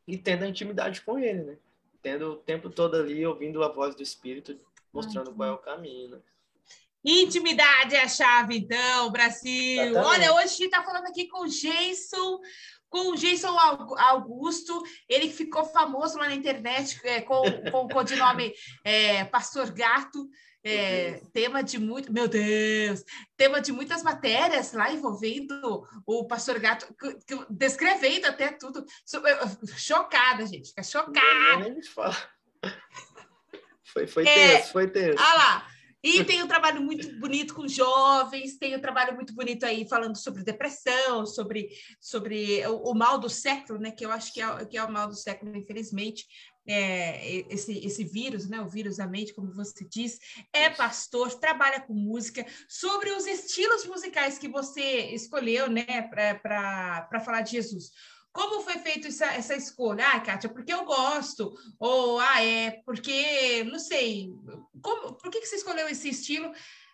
e tendo a intimidade com Ele, né? Tendo o tempo todo ali, ouvindo a voz do Espírito, mostrando ah, qual é o caminho, né? Intimidade é a chave, então, Brasil! Exatamente. Olha, hoje a gente está falando aqui com o Jason... com o Jason Augusto, ele que ficou famoso lá na internet é, com, com o codinome é, Pastor Gato, é, tema de muito, meu Deus, tema de muitas matérias lá envolvendo o Pastor Gato, que, que, descrevendo até tudo, chocada, gente, fica chocada. Foi, foi tenso, é, foi tenso. Olha lá. E tem um trabalho muito bonito com jovens, tem um trabalho muito bonito aí falando sobre depressão, sobre, sobre o, o mal do século, né? Que eu acho que é, que é o mal do século, infelizmente. É, esse, esse vírus, né? O vírus da mente, como você diz, é pastor, trabalha com música, sobre os estilos musicais que você escolheu, né? Para falar de Jesus. Como foi feita essa, essa escolha? Ah, Kátia, porque eu gosto. Ou, ah, é, porque, não sei. Como, por que, que você escolheu esse estilo?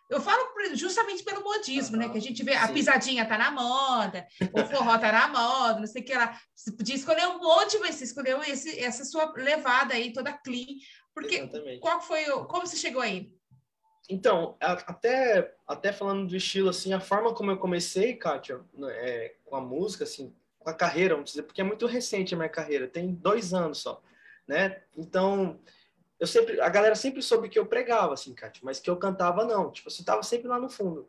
Eu falo justamente pelo modismo, uhum, né? Que a gente vê, sim, a pisadinha tá na moda, o forró tá na moda, não sei o que lá. Você podia escolher um monte, mas você escolheu esse, essa sua levada aí, toda clean. Porque, exatamente, qual foi o... Como você chegou aí? Então, a, até, até falando do estilo, assim, a forma como eu comecei, Kátia, é, com a música, assim, a carreira, vamos dizer, porque é muito recente a minha carreira, tem dois anos só, né? Então, eu sempre, a galera sempre soube que eu pregava, assim, Kátia, mas que eu cantava, não. Tipo, eu estava sempre lá no fundo.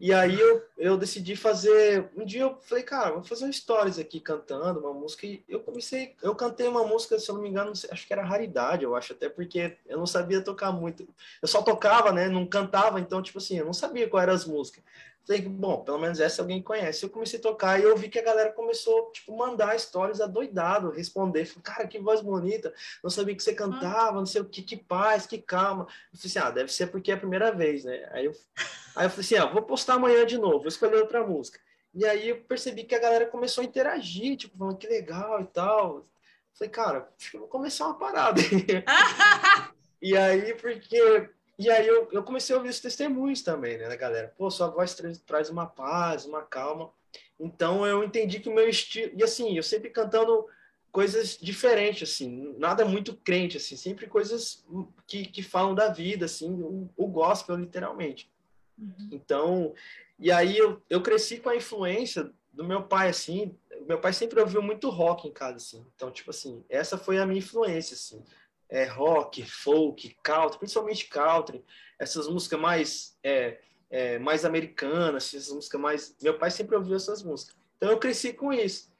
E aí eu, eu decidi fazer... Um dia eu falei, cara, vou fazer um stories aqui cantando uma música. E eu comecei... Eu cantei uma música, se eu não me engano, acho que era Raridade, eu acho. Até porque eu não sabia tocar muito. Eu só tocava, né? Não cantava. Então, tipo assim, eu não sabia quais eram as músicas. Falei, bom, pelo menos essa alguém conhece. Eu comecei a tocar e eu vi que a galera começou, tipo, mandar stories adoidado, responder. Falei, cara, que voz bonita. Não sabia que você cantava, não sei o que, que paz, que calma. Eu falei assim, ah, deve ser porque é a primeira vez, né? Aí eu... Aí eu falei assim, ah, vou postar amanhã de novo, vou escolher outra música. E aí eu percebi que a galera começou a interagir, tipo, falando que legal e tal. Falei, cara, acho que eu vou começar uma parada. E aí, porque... E aí eu, eu comecei a ouvir os testemunhos também, né, da galera? Pô, sua voz tra traz uma paz, uma calma. Então eu entendi que o meu estilo... E assim, eu sempre cantando coisas diferentes, assim, nada muito crente, assim, sempre coisas que, que falam da vida, assim, o, o gospel, literalmente. Então, e aí eu, eu cresci com a influência do meu pai, assim, meu pai sempre ouviu muito rock em casa, assim, então, tipo assim, essa foi a minha influência, assim, é, rock, folk, country, principalmente country, essas músicas mais, é, é, mais americanas, assim, essas músicas mais, meu pai sempre ouviu essas músicas, então eu cresci com isso.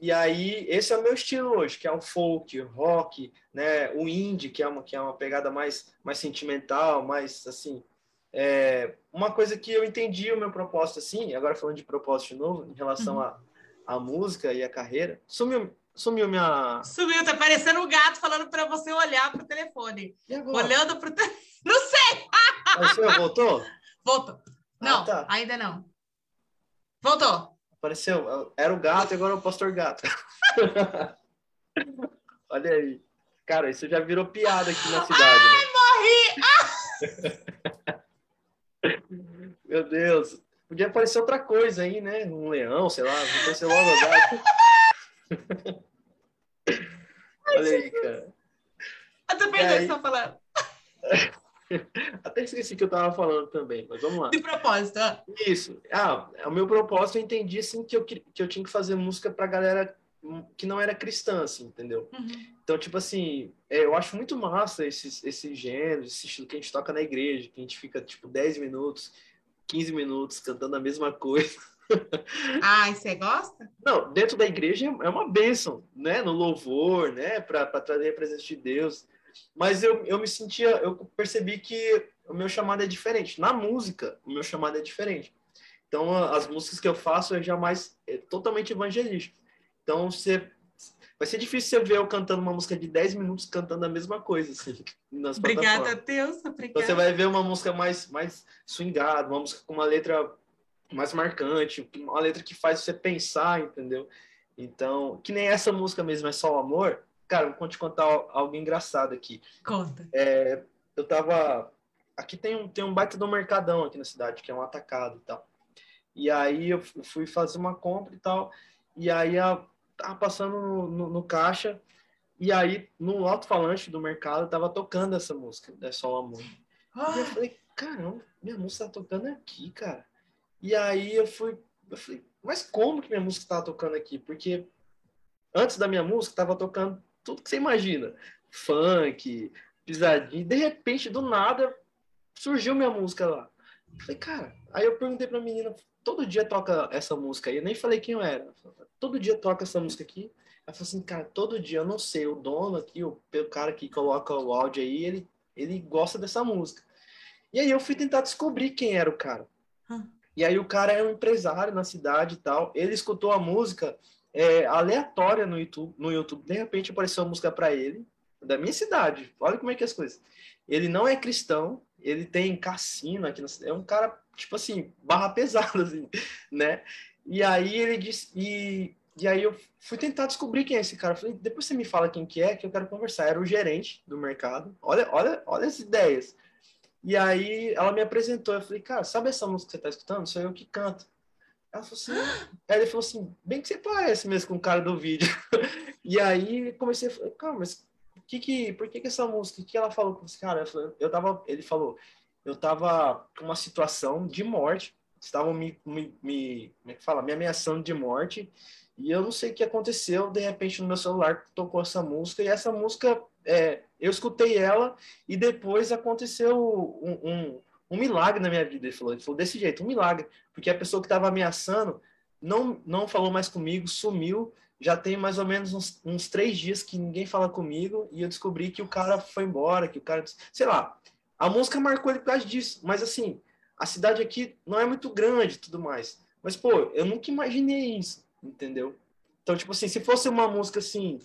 E aí, esse é o meu estilo hoje, que é o folk, o rock, né, o indie, que é uma, que é uma pegada mais, mais sentimental, mais, assim... É, uma coisa que eu entendi o meu propósito, assim, agora falando de propósito de novo, em relação à uhum. música e à carreira, sumiu, sumiu minha... Sumiu, tá parecendo um gato falando pra você olhar pro telefone. Olhando pro telefone... Não sei! Apareceu? Voltou? Voltou. Não, ah, tá. Ainda não. Voltou. Apareceu. Era o gato e agora é o Pastor Gato. Olha aí. Cara, isso já virou piada aqui na cidade. Ai, né? Morri! Ah! Meu Deus, podia aparecer outra coisa aí, né? Um leão, sei lá, vou aparecer logo agora. Olha aí, cara. Eu tô perdendo o que você tá falando. Até esqueci que eu tava falando também, mas vamos lá. De propósito, ó. Isso. Ah, o meu propósito, eu entendi, assim, que eu, que eu tinha que fazer música pra galera que não era cristã, assim, entendeu? Uhum. Então, tipo assim, eu acho muito massa esses, esses gêneros, esse estilo que a gente toca na igreja, que a gente fica, tipo, dez minutos... quinze minutos cantando a mesma coisa. Ah, e você gosta? Não, dentro da igreja é uma bênção, né? No louvor, né? Para trazer a presença de Deus. Mas eu, eu me sentia, eu percebi que o meu chamado é diferente. Na música, o meu chamado é diferente. Então, as músicas que eu faço é jamais é totalmente evangelístico. Então, você, vai ser difícil você ver eu cantando uma música de dez minutos cantando a mesma coisa, assim, nas Obrigada, a Deus, obrigada. Então, você vai ver uma música mais, mais swingada, uma música com uma letra mais marcante, uma letra que faz você pensar, entendeu? Então, que nem essa música mesmo, É Só o Amor. Cara, eu vou te contar algo engraçado aqui. Conta. É, eu tava... Aqui tem um, tem um baita do mercadão aqui na cidade, que é um atacado e tal. E aí eu fui fazer uma compra e tal, e aí a... Tava passando no, no, no caixa, e aí no alto-falante do mercado tava tocando essa música, É Só o Amor. Ah. E eu falei, caramba, minha música tá tocando aqui, cara. E aí eu fui, eu falei, mas como que minha música tá tocando aqui? Porque antes da minha música tava tocando tudo que você imagina, funk, pisadinha, e de repente, do nada, surgiu minha música lá. Eu falei, cara, aí eu perguntei pra menina, todo dia toca essa música aí, eu nem falei quem eu era. Todo dia toca essa música aqui. Ela falou assim, cara, todo dia, eu não sei, o dono aqui, o cara que coloca o áudio aí, ele, ele gosta dessa música. E aí eu fui tentar descobrir quem era o cara. Hum. E aí o cara é um empresário na cidade e tal. Ele escutou a música é, aleatória no YouTube, no YouTube. De repente apareceu uma música pra ele, da minha cidade. Olha como é que é as coisas. Ele não é cristão, ele tem cassino aqui na cidade. É um cara, tipo assim, barra pesada, assim, né? E aí ele disse, e, e aí eu fui tentar descobrir quem é esse cara. Eu falei, depois você me fala quem que é, que eu quero conversar. Era o gerente do mercado. Olha, olha, olha as ideias. E aí ela me apresentou. Eu falei, cara, sabe essa música que você tá escutando? Sou eu que canto. Ela falou assim, aí ele falou assim, bem que você parece mesmo com o cara do vídeo. E aí comecei a falar, cara, mas que que, por que que essa música? O que ela falou com esse cara? Eu falei, eu tava, ele falou, eu tava com uma situação de morte. Estavam me, me, me, como é que fala? me ameaçando de morte, e eu não sei o que aconteceu, de repente no meu celular tocou essa música, e essa música, é, eu escutei ela, e depois aconteceu um, um, um milagre na minha vida, ele falou. Ele falou desse jeito, um milagre. Porque a pessoa que estava ameaçando não, não falou mais comigo, sumiu. Já tem mais ou menos uns, uns três dias que ninguém fala comigo e eu descobri que o cara foi embora, que o cara... Sei lá, a música marcou ele por causa disso. Mas assim, a cidade aqui não é muito grande e tudo mais. Mas, pô, eu nunca imaginei isso, entendeu? Então, tipo assim, se fosse uma música assim,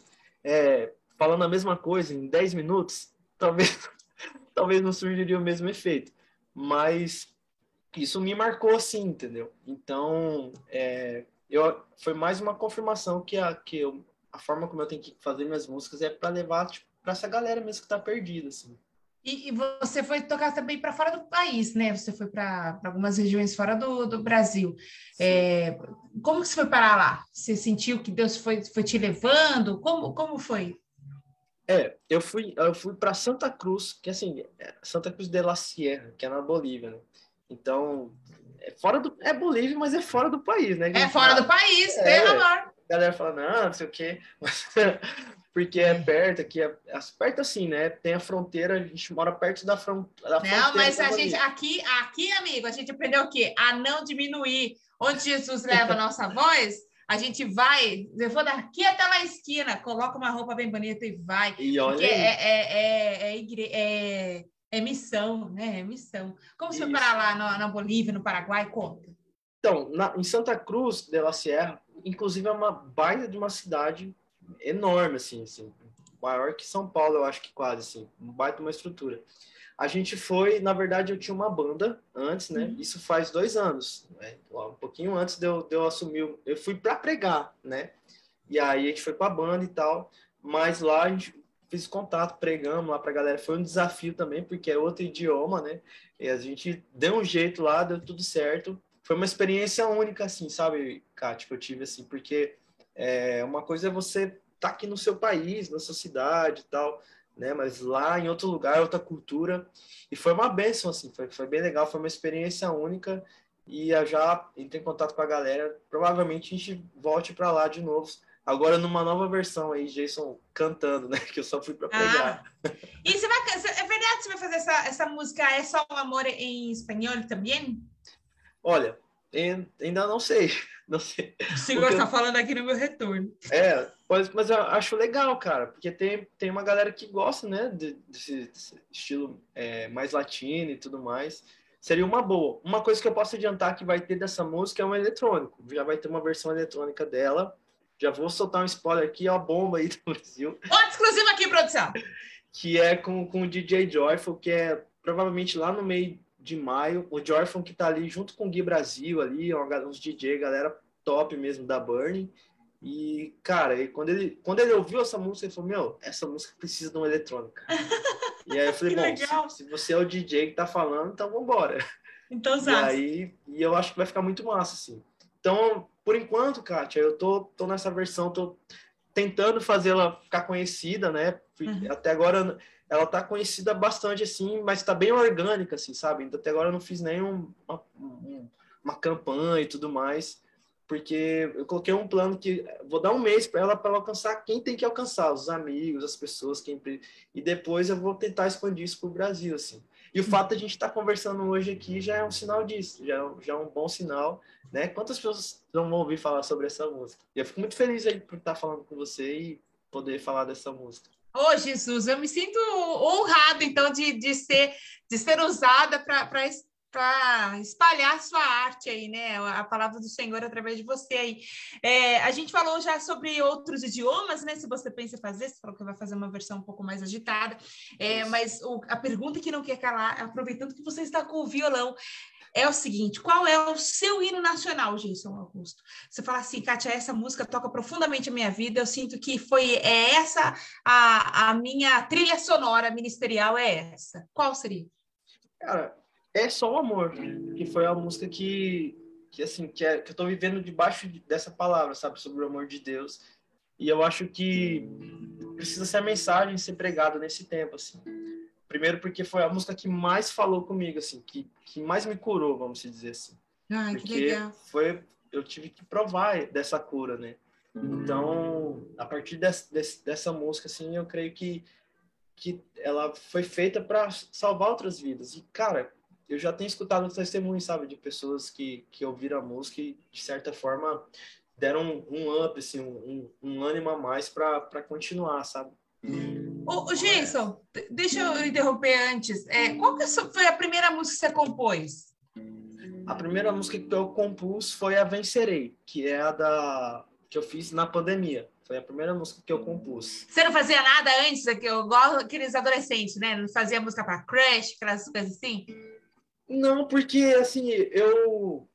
é, falando a mesma coisa em dez minutos, talvez, talvez não surgiria o mesmo efeito. Mas isso me marcou assim, entendeu? Então, é, eu, foi mais uma confirmação que, a, que eu, a forma como eu tenho que fazer minhas músicas é para levar tipo, para essa galera mesmo que tá perdida, assim. E, e você foi tocar também para fora do país, né? Você foi para algumas regiões fora do, do Brasil. É, como que você foi parar lá? Você sentiu que Deus foi, foi te levando? Como, como foi? É, eu fui, eu fui para Santa Cruz, que assim, é Santa Cruz de La Sierra, que é na Bolívia, né? Então, é fora do... É Bolívia, mas é fora do país, né? É fora fala, do país, é, tem razão. A galera fala, não, não sei o quê. Mas, porque é perto aqui, é, é perto assim, né? Tem a fronteira, a gente mora perto da, front, da não, fronteira. Não, mas a Bolívia. Gente, aqui, aqui, amigo, a gente aprendeu o quê? A não diminuir. Onde Jesus leva a nossa voz... A gente vai, eu vou daqui até lá a esquina, coloca uma roupa bem bonita e vai. E olha porque é, é, é, é, igre... é, é missão, né? É missão. Como você foi parar lá na, na Bolívia, no Paraguai? Conta. Então, na, em Santa Cruz de La Sierra, inclusive é uma baita de uma cidade enorme, assim, assim, maior que São Paulo, eu acho que quase, assim, um baita de uma estrutura. A gente foi, na verdade, eu tinha uma banda antes, né? Uhum. Isso faz dois anos, né? Um pouquinho antes de eu, de eu assumir, eu fui para pregar, né? E aí a gente foi para a banda e tal, mas lá a gente fez contato, pregamos lá para a galera. Foi um desafio também, porque é outro idioma, né? E a gente deu um jeito lá, deu tudo certo. Foi uma experiência única, assim, sabe, Kátia, que eu tive, assim, porque é, uma coisa é você tá aqui no seu país, na sua cidade e tal... Né? Mas lá em outro lugar, outra cultura. E foi uma bênção, assim, foi, foi bem legal, foi uma experiência única. E eu já entrei em contato com a galera. Provavelmente a gente volte para lá de novo. Agora numa nova versão aí, Jason cantando, né? Que eu só fui para pegar. Ah. E você vai, é verdade que você vai fazer essa, essa música É Só um Amor em espanhol também? Olha, ainda não sei. Não sei. O senhor está porque... falando aqui no meu retorno. É, mas, mas eu acho legal, cara, porque tem, tem uma galera que gosta, né, de, desse, desse estilo é, mais latino e tudo mais. Seria uma boa. Uma coisa que eu posso adiantar que vai ter dessa música é um eletrônico. Já vai ter uma versão eletrônica dela. Já vou soltar um spoiler aqui, ó, bomba aí do Brasil. Outra exclusiva aqui, produção! Que é com, com o D J Joyful, que é provavelmente lá no meio de maio. O Joyful que tá ali junto com o Gui Brasil ali, uns D J, galera top mesmo da Burning. E, cara, e quando, ele, quando ele ouviu essa música, ele falou, meu, essa música precisa de uma eletrônica. E aí eu falei, bom, se, se você é o D J que tá falando, então vambora. Então, e aí, e eu acho que vai ficar muito massa, assim. Então, por enquanto, Kátia, eu tô, tô nessa versão, tô tentando fazê-la ficar conhecida, né? Uhum. Até agora... Ela tá conhecida bastante, assim, mas tá bem orgânica, assim, sabe? Até agora eu não fiz nenhuma uma, uma campanha e tudo mais, porque eu coloquei um plano que... Vou dar um mês para ela, para ela alcançar quem tem que alcançar, os amigos, as pessoas, quem... E depois eu vou tentar expandir isso pro Brasil, assim. E o fato de a gente estar tá conversando hoje aqui já é um sinal disso, já, já é um bom sinal, né? Quantas pessoas não vão ouvir falar sobre essa música? E eu fico muito feliz aí por estar falando com você e poder falar dessa música. Ô, oh, Jesus, eu me sinto honrada, então, de, de, ser, de ser usada para espalhar a sua arte aí, né? A palavra do Senhor através de você aí. É, a gente falou já sobre outros idiomas, né? Se você pensa em fazer, você falou que vai fazer uma versão um pouco mais agitada. É, mas o, a pergunta que não quer calar, aproveitando que você está com o violão, é o seguinte, qual é o seu hino nacional, Jason Augusto? Você fala assim, Kátia, essa música toca profundamente a minha vida, eu sinto que foi é essa, a, a minha trilha sonora ministerial é essa. Qual seria? Cara, É Só o Amor, que foi a música que, que, assim, que, é, que eu tô vivendo debaixo dessa palavra, sabe, sobre o amor de Deus. E eu acho que precisa ser a mensagem ser pregada nesse tempo, assim. Primeiro porque foi a música que mais falou comigo, assim, que, que mais me curou, vamos dizer assim. Ai, porque que legal. Foi, eu tive que provar dessa cura, né? Então, a partir desse, desse, dessa música, assim, eu creio que, que ela foi feita para salvar outras vidas. E, cara, eu já tenho escutado os testemunhos, sabe, de pessoas que, que ouviram a música e, de certa forma, deram um, um up, assim, um, um ânimo a mais para continuar, sabe? Ô, Jason, deixa eu interromper antes. É, qual que foi a primeira música que você compôs? A primeira música que eu compus foi a Vencerei, que é a da... que eu fiz na pandemia. Foi a primeira música que eu compus. Você não fazia nada antes? Eu gosto daqueles adolescentes, né? Não fazia música para crush, aquelas coisas assim? Não, porque, assim, eu...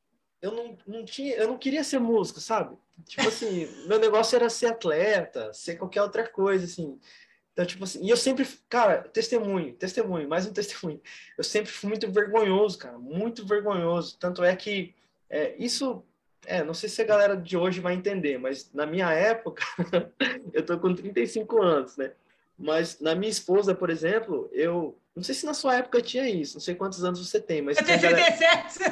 Eu não, não tinha, eu não queria ser músico, sabe? Tipo assim, meu negócio era ser atleta, ser qualquer outra coisa, assim. Então, tipo assim, e eu sempre, cara, testemunho, testemunho, mais um testemunho. Eu sempre fui muito vergonhoso, cara, muito vergonhoso. Tanto é que é, isso, é, não sei se a galera de hoje vai entender, mas na minha época, eu tô com trinta e cinco anos, né? Mas na minha esposa, por exemplo, eu... Não sei se na sua época tinha isso, não sei quantos anos você tem, mas... Eu tenho trinta e sete!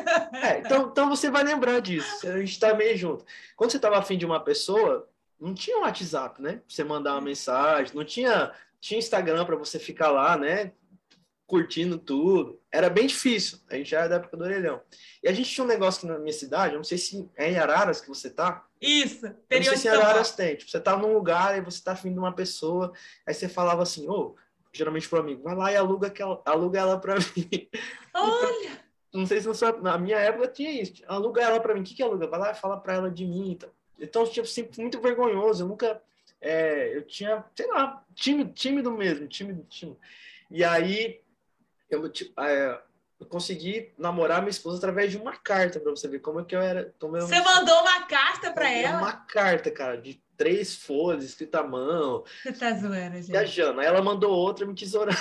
É, então, então você vai lembrar disso, a gente tá meio junto. Quando você tava afim de uma pessoa, não tinha um WhatsApp, né? Pra você mandar uma mensagem, não tinha, tinha Instagram para você ficar lá, né? Curtindo tudo. Era bem difícil, a gente já era da época do orelhão. E a gente tinha um negócio aqui na minha cidade, eu não sei se é em Araras que você tá. Isso, eu não sei se em Araras tem. Tipo, você tá num lugar e você tá afim de uma pessoa, aí você falava assim, ô, geralmente pro amigo, vai lá e aluga, ela, aluga ela pra mim. Olha! Então, não sei se na, sua, na minha época tinha isso, aluga ela pra mim. O que que aluga? Vai lá e fala pra ela de mim, então. Então, tipo, sempre muito vergonhoso, eu nunca... É, eu tinha, sei lá, tímido, tímido mesmo, tímido, tímido. E aí, eu, tipo, é, eu consegui namorar minha esposa através de uma carta, pra você ver como é que eu era... Como eu... Você mandou uma carta pra ela? Uma carta, cara, de três folhas, escrita à mão. Você tá zoando, gente. Viajando. Aí ela mandou outra me tesourando.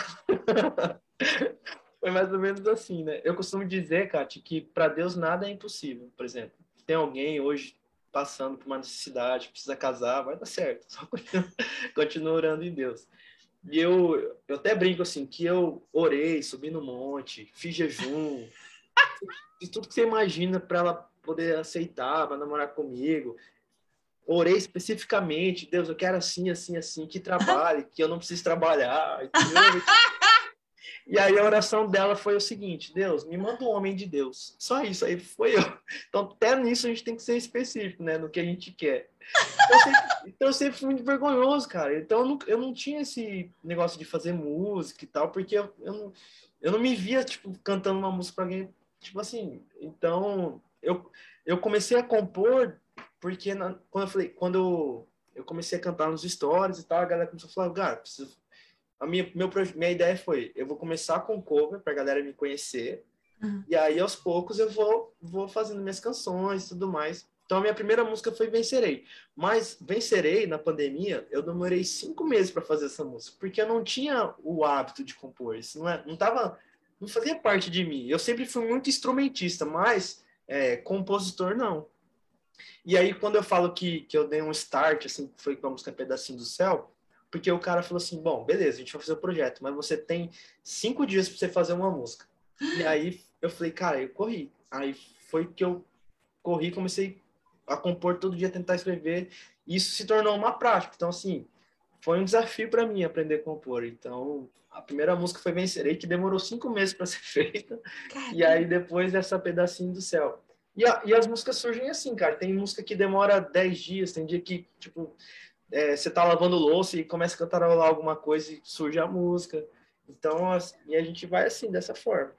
Foi mais ou menos assim, né? Eu costumo dizer, Katia, que para Deus nada é impossível. Por exemplo, tem alguém hoje passando por uma necessidade, precisa casar, vai dar certo. Só continua, continua orando em Deus. E eu, eu até brinco assim, que eu orei, subi no monte, fiz jejum, fiz tudo que você imagina para ela poder aceitar, para namorar comigo. Orei especificamente, Deus, eu quero assim, assim, assim, que trabalhe, que eu não preciso trabalhar. E aí a oração dela foi o seguinte, Deus, me manda um homem de Deus. Só isso, aí foi eu. Então até nisso a gente tem que ser específico, né, no que a gente quer. Então eu sempre, então, eu sempre fui muito vergonhoso, cara. Então eu não, eu não tinha esse negócio de fazer música e tal, porque eu, eu, não, eu não me via, tipo, cantando uma música pra alguém, tipo assim. Então eu, eu comecei a compor... Porque na, quando, eu, falei, quando eu, eu comecei a cantar nos stories e tal, a galera começou a falar, cara, preciso... a minha, meu, minha ideia foi, eu vou começar com cover pra galera me conhecer, uhum. E aí aos poucos eu vou, vou fazendo minhas canções e tudo mais. Então a minha primeira música foi Vencerei. Mas Vencerei, na pandemia, eu demorei cinco meses pra fazer essa música, porque eu não tinha o hábito de compor, isso não, é, não, tava, não fazia parte de mim. Eu sempre fui muito instrumentista, mas é, compositor não. E aí, quando eu falo que, que eu dei um start, assim, foi com a música Pedacinho do Céu, porque o cara falou assim, bom, beleza, a gente vai fazer o projeto, mas você tem cinco dias pra você fazer uma música. E aí, eu falei, cara, eu corri. Aí foi que eu corri, comecei a compor todo dia, tentar escrever, e isso se tornou uma prática. Então, assim, foi um desafio pra mim aprender a compor. Então, a primeira música foi Vencerei, que demorou cinco meses pra ser feita. Caramba. E aí, depois, essa Pedacinho do Céu. E, a, e as músicas surgem assim, cara. Tem música que demora dez dias, tem dia que, tipo, é, você tá lavando louça e começa a cantarolar alguma coisa e surge a música. Então, assim, e a gente vai assim, dessa forma.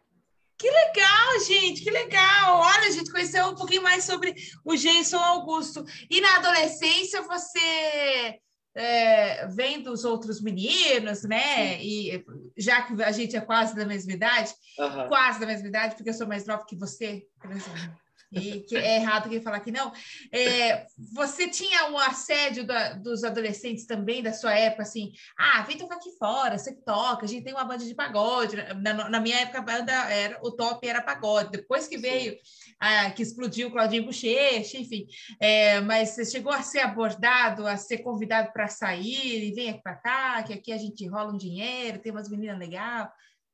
Que legal, gente, que legal. Olha, a gente conheceu um pouquinho mais sobre o Jason Augusto. E na adolescência você é, vem dos outros meninos, né? Sim. E já que a gente é quase da mesma idade, uh-huh. Quase da mesma idade, porque eu sou mais nova que você, por exemplo. E que é errado quem falar que não. É, você tinha um assédio da, dos adolescentes também da sua época, assim, ah, vem tocar aqui fora, você toca, a gente tem uma banda de pagode. Na, na minha época, a banda era, o top era pagode. Depois que veio, a, que explodiu o Claudinho Buchecha, enfim. É, mas você chegou a ser abordado, a ser convidado para sair, e vem aqui para cá, que aqui a gente rola um dinheiro, tem umas meninas legais.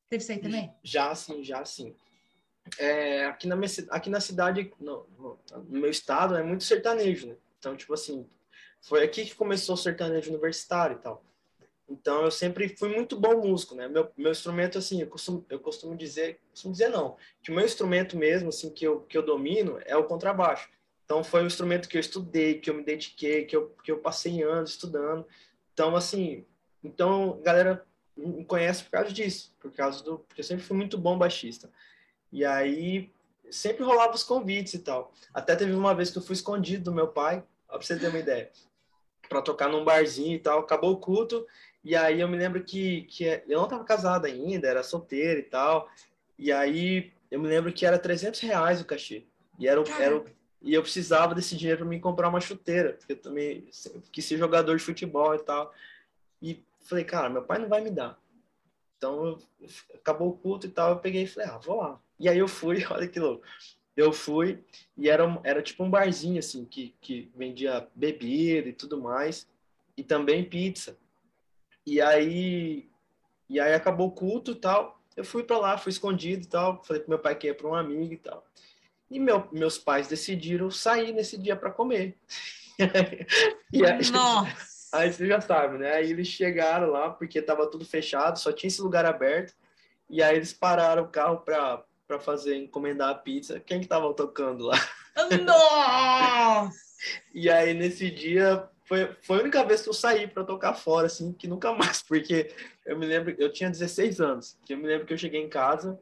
Teve isso aí também? Já sim, já sim. É, aqui, na minha, aqui na cidade, no, no, no meu estado, é muito sertanejo, né? Então, tipo assim, foi aqui que começou o sertanejo universitário e tal. Então, eu sempre fui muito bom músico, né? Meu, meu instrumento, assim, eu costumo, eu costumo dizer... Costumo dizer não. Que o meu instrumento mesmo, assim, que eu, que eu domino é o contrabaixo. Então, foi um instrumento que eu estudei, que eu me dediquei, que eu, que eu passei anos estudando. Então, assim... Então, a galera me conhece por causa disso. Por causa do... Porque eu sempre fui muito bom baixista. E aí, sempre rolava os convites e tal. Até teve uma vez que eu fui escondido do meu pai, ó, pra você ter uma ideia. Pra tocar num barzinho e tal. Acabou o culto... E aí eu me lembro que, que eu não estava casado ainda, era solteiro e tal. E aí eu me lembro que era trezentos reais o cachê. E, era, era, e eu precisava desse dinheiro para me comprar uma chuteira, porque eu também quis ser jogador de futebol e tal. E falei, cara, meu pai não vai me dar. Então eu, acabou o culto e tal, eu peguei e falei, ah, vou lá. E aí eu fui, olha que louco. Eu fui e era, era tipo um barzinho assim, que, que vendia bebida e tudo mais. E também pizza. E aí, e aí acabou o culto e tal, eu fui para lá, fui escondido e tal, falei pro meu pai que ia para um amigo e tal. E meu, meus pais decidiram sair nesse dia para comer. E aí, aí você já sabe, né? Aí eles chegaram lá, porque tava tudo fechado, só tinha esse lugar aberto. E aí eles pararam o carro para para fazer, encomendar a pizza. Quem que tava tocando lá? Nossa! E aí nesse dia... Foi, foi a única vez que eu saí para tocar fora, assim, que nunca mais, porque eu me lembro, eu tinha dezesseis anos, que eu me lembro que eu cheguei em casa,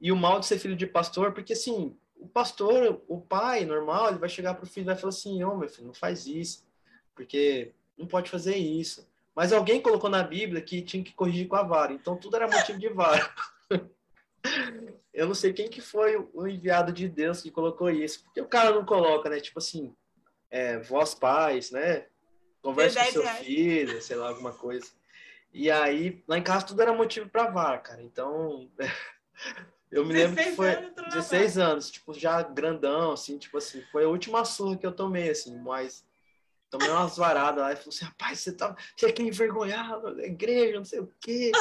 e o mal de ser filho de pastor, porque assim, o pastor, o pai normal, ele vai chegar pro filho e vai falar assim, ô, meu filho, não faz isso, porque não pode fazer isso. Mas alguém colocou na Bíblia que tinha que corrigir com a vara, então tudo era motivo de vara. Eu não sei quem que foi o enviado de Deus que colocou isso, porque o cara não coloca, né, tipo assim, é, vós pais, né, conversa com seu filho, sei lá, alguma coisa. E aí, lá em casa, tudo era motivo pra vara, cara. Então, eu me lembro que foi dezesseis anos, tipo, já grandão, assim, tipo assim, foi a última surra que eu tomei, assim, mas tomei umas varadas lá e falei assim, rapaz, você tá, você é que envergonhado na igreja, não sei o quê.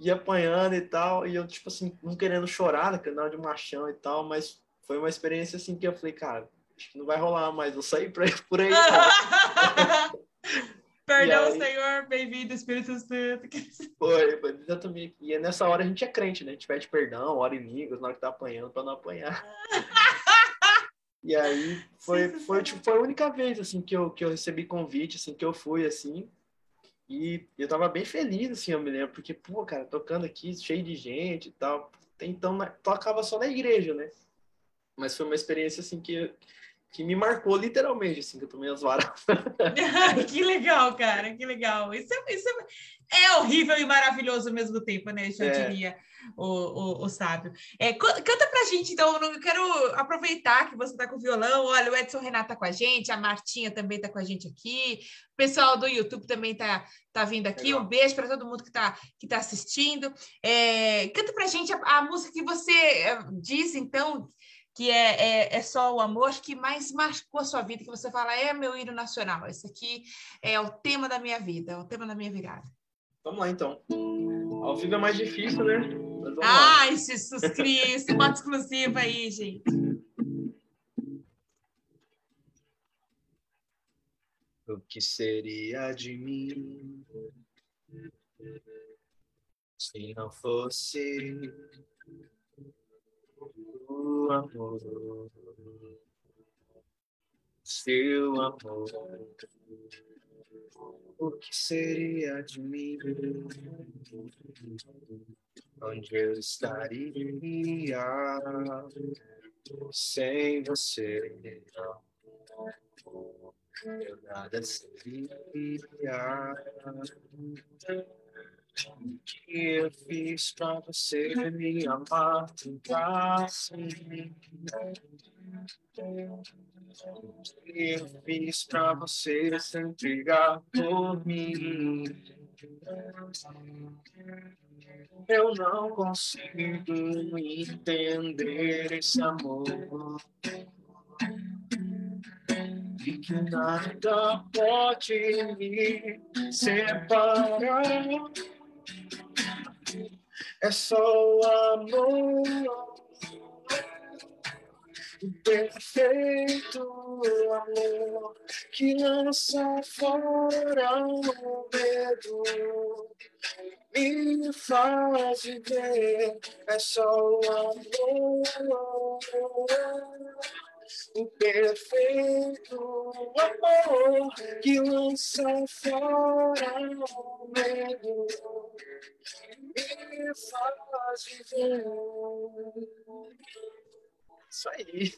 E apanhando e tal, e eu, tipo assim, não querendo chorar, né, canal de machão e tal, mas foi uma experiência, assim, que eu falei, cara, acho que não vai rolar mais, eu saí pra, por aí. Perdão, aí... Senhor, bem-vindo, Espírito Santo. Foi, foi exatamente. E nessa hora a gente é crente, né? A gente pede perdão, ora em línguas, na hora que tá apanhando, pra não apanhar. E aí foi, sim, foi, tipo, foi a única vez, assim, que eu, que eu recebi convite, assim, que eu fui, assim. E eu tava bem feliz, assim, eu me lembro, porque, pô, cara, tocando aqui, cheio de gente e tal. Então, na... tocava só na igreja, né? Mas foi uma experiência, assim, que... que me marcou literalmente, assim, que eu tomei as varas. Que legal, cara, que legal. Isso é, isso é, é horrível e maravilhoso ao mesmo tempo, né? Eu é. diria, o, o, o sábio. É, canta pra gente, então, eu quero aproveitar que você tá com o violão. Olha, o Edson Renato tá com a gente, a Martinha também tá com a gente aqui, o pessoal do YouTube também tá, tá vindo aqui. Legal. Um beijo para todo mundo que tá, que tá assistindo. É, canta pra gente a, a música que você diz, então, que é, é, é só o amor que mais marcou a sua vida, que você fala, é meu hino nacional, esse aqui é o tema da minha vida, é o tema da minha virada. Vamos lá, então. Ao vivo é mais difícil, né? Mas vamos Ai, lá. Jesus Cristo, bota exclusiva aí, gente. O que seria de mim se não fosse... Seu amor, seu amor, o que seria de mim? Onde eu estaria sem você? Eu nada seria. O que eu fiz pra você me amar, tentar assim? O que eu fiz pra você se entregar por mim? Eu não consigo entender esse amor. E que nada pode me separar. É só o amor perfeito amor que lança fora o medo, me faz viver, é só o amor, o perfeito amor que lança fora o medo, me faz viver. Isso aí.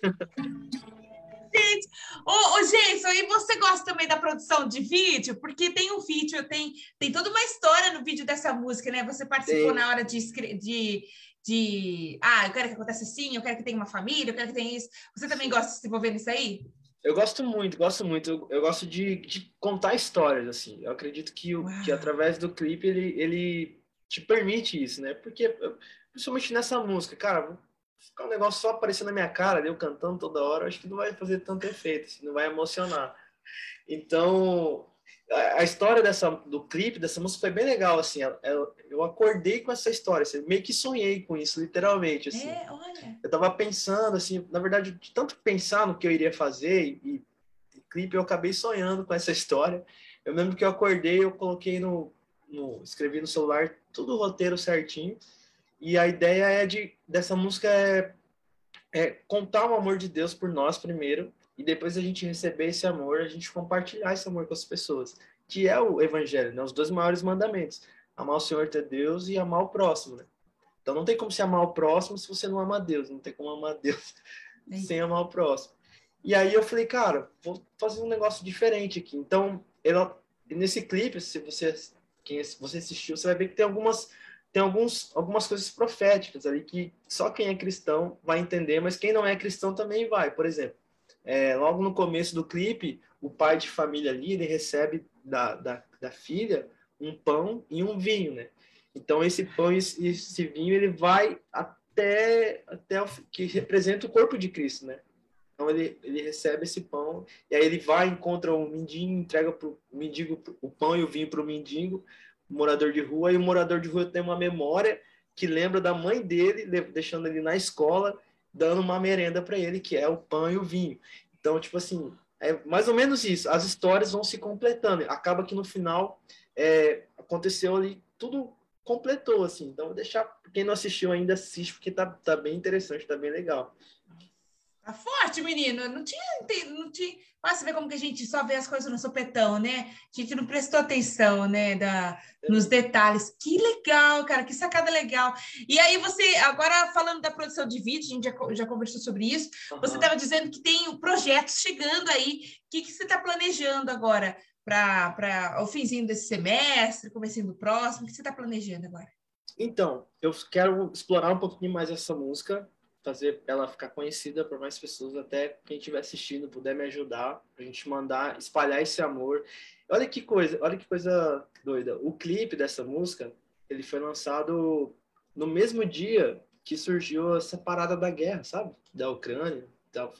Gente, ô, ô Jason, e você gosta também da produção de vídeo? Porque tem um vídeo, tem, tem toda uma história no vídeo dessa música, né? Você participou Sim. na hora de, de, de... Ah, eu quero que aconteça assim, eu quero que tenha uma família, eu quero que tenha isso. Você também gosta de se envolver nisso aí? Eu gosto muito, gosto muito. Eu, eu gosto de, de contar histórias, assim. Eu acredito que, o, que através do clipe ele, ele te permite isso, né? Porque, principalmente nessa música, cara... Ficar um negócio só aparecendo na minha cara, eu cantando toda hora, acho que não vai fazer tanto efeito, assim, não vai emocionar. Então, a história dessa, do clipe, dessa música foi bem legal, assim, eu, eu acordei com essa história, assim, meio que sonhei com isso, literalmente, assim. É, olha. Eu tava pensando, assim, na verdade, de tanto pensar no que eu iria fazer e, e clipe, eu acabei sonhando com essa história. Eu lembro que eu acordei, eu coloquei no, no escrevi no celular, tudo o roteiro certinho. E a ideia é de, dessa música é, é contar o amor de Deus por nós primeiro, e depois a gente receber esse amor, a gente compartilhar esse amor com as pessoas, que é o evangelho, né? Os dois maiores mandamentos, amar o Senhor teu Deus e amar o próximo, né? Então não tem como se amar o próximo se você não ama Deus, não tem como amar Deus é. sem amar o próximo. E aí eu falei, cara, vou fazer um negócio diferente aqui. Então, ela, nesse clipe, se você, quem, se você assistiu, você vai ver que tem algumas... Tem alguns, algumas coisas proféticas ali que só quem é cristão vai entender, mas quem não é cristão também vai. Por exemplo, é, logo no começo do clipe, o pai de família ali, ele recebe da, da, da filha um pão e um vinho, né? Então, esse pão e esse vinho, ele vai até, até o que representa o corpo de Cristo, né? Então, ele, ele recebe esse pão, e aí ele vai, encontra o mendigo, entrega pro mendigo o pão e o vinho para o mendigo, morador de rua, e o morador de rua tem uma memória que lembra da mãe dele, deixando ele na escola, dando uma merenda para ele, que é o pão e o vinho. Então, tipo assim, é mais ou menos isso. As histórias vão se completando. Acaba que no final, é, aconteceu ali, tudo completou, assim. Então, vou deixar, quem não assistiu ainda, assiste, porque tá, tá bem interessante, tá bem legal. Tá forte, menino. Não tinha... Não tinha... Nossa, vê como que a gente só vê as coisas no sopetão, né? A gente não prestou atenção, né? Da, nos detalhes. Que legal, cara. Que sacada legal. E aí você, agora falando da produção de vídeo, a gente já, já conversou sobre isso. Uhum. Você estava dizendo que tem projetos chegando aí. O que, que você está planejando agora para o finzinho desse semestre, comecinho do próximo? O que você está planejando agora? Então, eu quero explorar um pouquinho mais essa música, fazer ela ficar conhecida para mais pessoas, até quem estiver assistindo puder me ajudar, a gente mandar, espalhar esse amor. Olha que coisa, olha que coisa doida. O clipe dessa música, ele foi lançado no mesmo dia que surgiu essa parada da guerra, sabe? Da Ucrânia,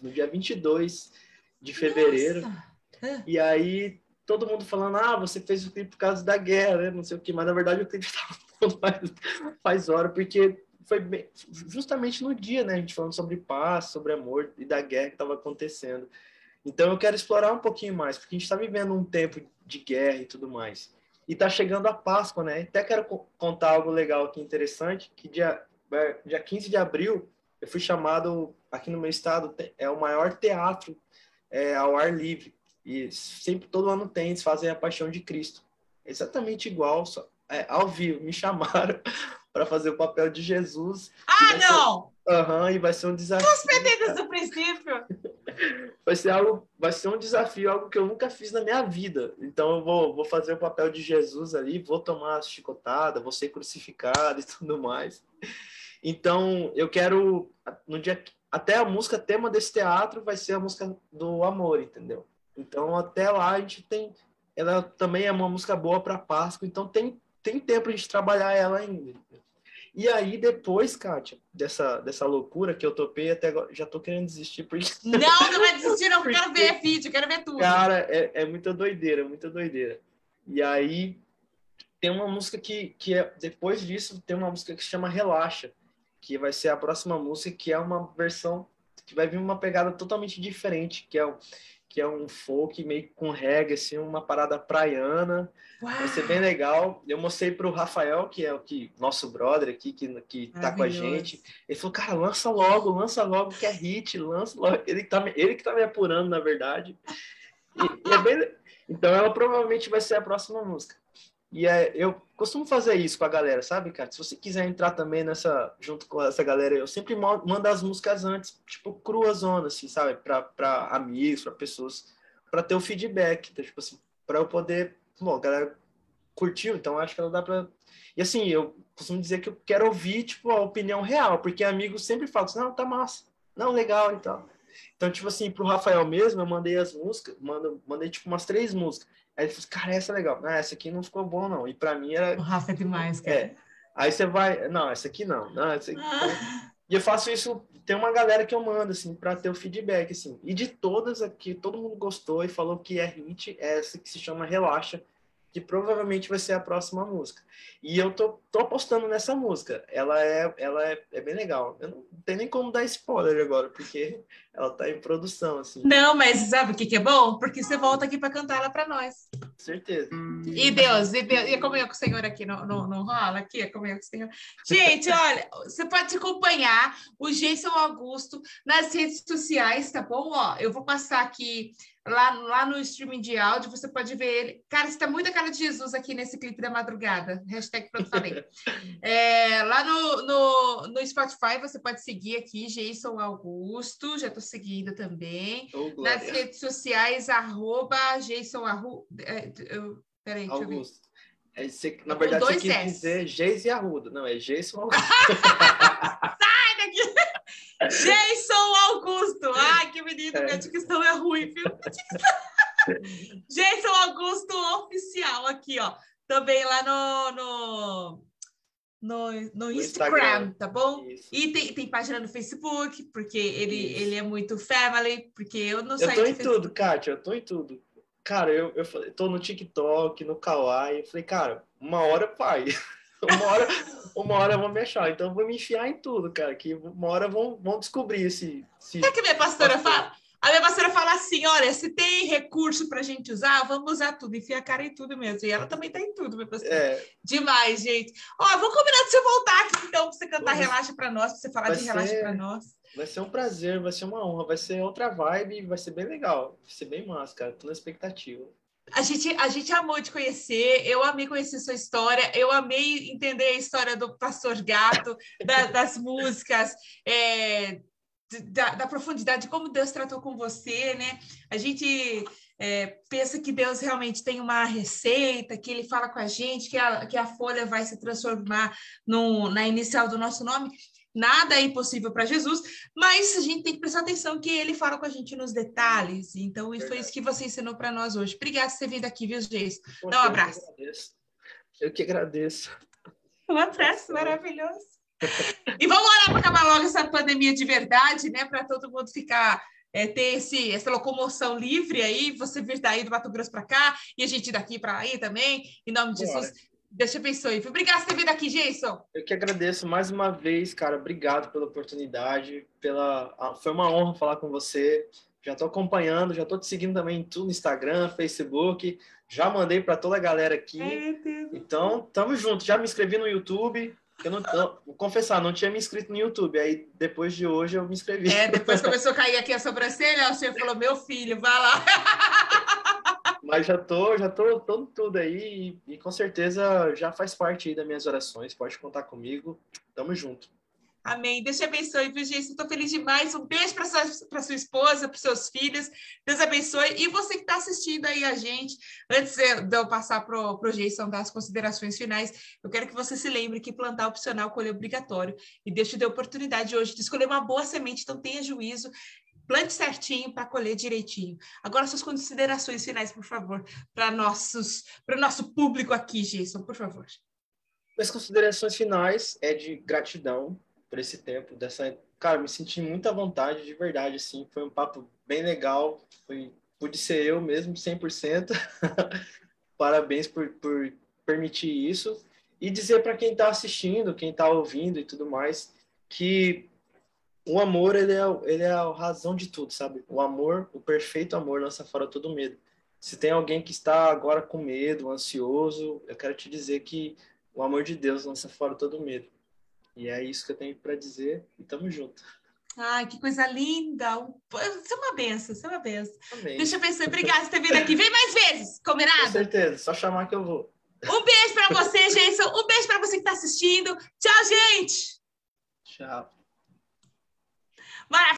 no dia vinte e dois de fevereiro. Nossa. E aí, todo mundo falando, ah, você fez o clipe por causa da guerra, né? Não sei o quê, mas na verdade o clipe estava faz hora, porque... Foi bem, justamente no dia, né? A gente falando sobre paz, sobre amor e da guerra que estava acontecendo. Então eu quero explorar um pouquinho mais, porque a gente está vivendo um tempo de guerra e tudo mais. E está chegando a Páscoa, né? Até quero contar algo legal aqui, interessante, que dia, dia quinze de abril eu fui chamado, aqui no meu estado, é o maior teatro é, ao ar livre. E sempre, todo ano tem, eles fazem a Paixão de Cristo. Exatamente igual, só, é, ao vivo, me chamaram... para fazer o papel de Jesus. Ah, não! Aham, uhum, e vai ser um desafio. Eu suspeitei desde o princípio. Vai ser algo, vai ser um desafio, algo que eu nunca fiz na minha vida. Então eu vou, vou fazer o papel de Jesus ali, vou tomar chicotada, vou ser crucificado e tudo mais. Então eu quero, no dia, até a música tema desse teatro vai ser a música do amor, entendeu? Então até lá a gente tem, ela também é uma música boa para Páscoa, então tem Tem tempo a gente trabalhar ela ainda. E aí, depois, Kátia, dessa, dessa loucura que eu topei, até agora, já tô querendo desistir. Porque... Não, não vai desistir, não. Porque... Quero ver vídeo, quero ver tudo. Cara, é, é muita doideira, muita doideira. E aí, tem uma música que, que é, depois disso, tem uma música que se chama Relaxa, que vai ser a próxima música, que é uma versão que vai vir uma pegada totalmente diferente, que é um, que é um folk meio com reggae, assim, uma parada praiana. Uau. Vai ser bem legal. Eu mostrei pro Rafael, que é o que, nosso brother aqui, que, que tá com a gente. Ele falou, cara, lança logo, lança logo, que é hit, lança logo. Ele que tá, ele que tá me apurando, na verdade. E, e é bem... Então, ela provavelmente vai ser a próxima música. E é, eu costumo fazer isso com a galera, sabe, cara? Se você quiser entrar também nessa, junto com essa galera, eu sempre mando as músicas antes, tipo, crua zona, assim, sabe? Pra, pra amigos, pra pessoas, pra ter o feedback, tá? Tipo assim, pra eu poder... Bom, a galera curtiu, então acho que ela dá pra... E assim, eu costumo dizer que eu quero ouvir, tipo, a opinião real, porque amigos sempre falam assim, não, tá massa, não, legal e tal. Então, tipo assim, pro Rafael mesmo, eu mandei as músicas, mando, mandei, tipo, umas três músicas. Aí ele falou, cara, essa é legal. Ah, essa aqui não ficou bom, não. E pra mim era... O Rafa é demais, cara. É. Aí você vai... Não, essa aqui não. Não, essa aqui... Ah. E eu faço isso... Tem uma galera que eu mando, assim, pra ter o feedback, assim. E de todas aqui, todo mundo gostou e falou que é hit, é essa que se chama Relaxa, que provavelmente vai ser a próxima música. E eu tô, tô apostando nessa música. Ela, é, ela é, é bem legal. Eu não tenho nem como dar spoiler agora, porque ela tá em produção, assim. Não, mas sabe o que que é bom? Porque você volta aqui para cantar ela para nós. Certeza. E Deus, e Deus. E como eu com o Senhor aqui não, não, não rola? Aqui é como eu com o Senhor. Gente, olha, você pode acompanhar o Jason Augusto nas redes sociais, tá bom? Ó, eu vou passar aqui... Lá, lá no streaming de áudio, você pode ver ele. Cara, você tá muito a cara de Jesus aqui nesse clipe da madrugada. Hashtag pronto, falei. É, lá no, no, no Spotify, você pode seguir aqui, Jason Augusto. Já tô seguindo também. Oh, nas redes sociais, arroba Jason... Arru... É, eu... Peraí, deixa eu ver. É, você, na verdade, você quis dizer Geis e Arruda. Não, é Jason Augusto. Sai daqui! Jason Augusto, ai que menino, minha dicção é ruim, viu? Jason Augusto oficial aqui, ó, também lá no no, no, no Instagram, Instagram, tá bom? Isso. E tem, tem página no Facebook, porque ele, ele é muito family, porque eu não saio. Eu tô em Facebook. Tudo, Kátia, eu tô em tudo. Cara, eu, eu tô no TikTok, no Kawaii, eu falei, cara, uma hora pai. Uma hora, uma hora vão me achar, então eu vou me enfiar em tudo, cara, que uma hora vão, vão descobrir esse... esse... É que a minha pastora fala? A minha pastora fala assim, olha, se tem recurso pra gente usar, vamos usar tudo, enfia a cara em tudo mesmo, e ela também tá em tudo, minha pastora. É. Demais, gente. Ó, vou combinar de você voltar aqui, então, pra você cantar Ui. Relaxa pra nós, pra você falar vai de ser... Relaxa pra nós. Vai ser um prazer, vai ser uma honra, vai ser outra vibe, vai ser bem legal, vai ser bem massa, cara, tô na expectativa. A gente, a gente amou te conhecer, eu amei conhecer sua história, eu amei entender a história do Pastor Gato, da, das músicas, é, da, da profundidade, como Deus tratou com você, né? A gente é, pensa que Deus realmente tem uma receita, que Ele fala com a gente, que a, que a folha vai se transformar no, na inicial do nosso nome. Nada é impossível para Jesus, mas a gente tem que prestar atenção que ele fala com a gente nos detalhes. Então, e foi isso que você ensinou para nós hoje. Obrigada por ter vindo aqui, viu, Geis? Dá um abraço. Eu que agradeço. Um abraço maravilhoso. E vamos orar para acabar logo essa pandemia de verdade, né? Para todo mundo ficar, é, ter esse, essa locomoção livre aí, você vir daí do Mato Grosso para cá e a gente daqui para aí também, em nome de Bora. Jesus. Deus te abençoe. Obrigado por ter vindo aqui, Jason. Eu que agradeço mais uma vez, cara. Obrigado pela oportunidade. Pela... Foi uma honra falar com você. Já estou acompanhando, já estou te seguindo também em tudo, no Instagram, Facebook. Já mandei para toda a galera aqui. É, então, tamo junto. Já me inscrevi no YouTube. Eu não, vou confessar, não tinha me inscrito no YouTube. Aí, depois de hoje, eu me inscrevi. É, depois começou a cair aqui a sobrancelha, o senhor falou, meu filho, vai lá. Mas já tô, já tô, tô tudo aí e, e com certeza já faz parte aí das minhas orações. Pode contar comigo. Tamo junto. Amém. Deus te abençoe, viu, gente? Estou feliz demais. Um beijo para sua, para sua esposa, para seus filhos. Deus abençoe. E você que está assistindo aí a gente, antes de eu passar para o Jason dar as considerações finais, eu quero que você se lembre que plantar opcional, colher obrigatório. E Deus te deu a oportunidade hoje de escolher uma boa semente, então tenha juízo. Plante certinho para colher direitinho. Agora, suas considerações finais, por favor, para nossos, para o nosso público aqui, Jason, por favor. Minhas considerações finais é de gratidão por esse tempo. Dessa... Cara, me senti muito à vontade, de verdade, assim. Foi um papo bem legal. Foi... Pude ser eu mesmo, cem por cento. Parabéns por, por permitir isso. E dizer para quem está assistindo, quem está ouvindo e tudo mais, que... o amor, ele é, ele é a razão de tudo, sabe? O amor, o perfeito amor, lança fora todo medo. Se tem alguém que está agora com medo, ansioso, eu quero te dizer que o amor de Deus lança fora todo medo. E é isso que eu tenho para dizer. E tamo junto. Ai, que coisa linda. Você é uma benção, você é uma benção. Amém. Deixa eu pensar. Obrigada por ter vindo aqui. Vem mais vezes, combinado? Com certeza, só chamar que eu vou. Um beijo para você, Jason. Um beijo para você que está assistindo. Tchau, gente. Tchau. Maravilha.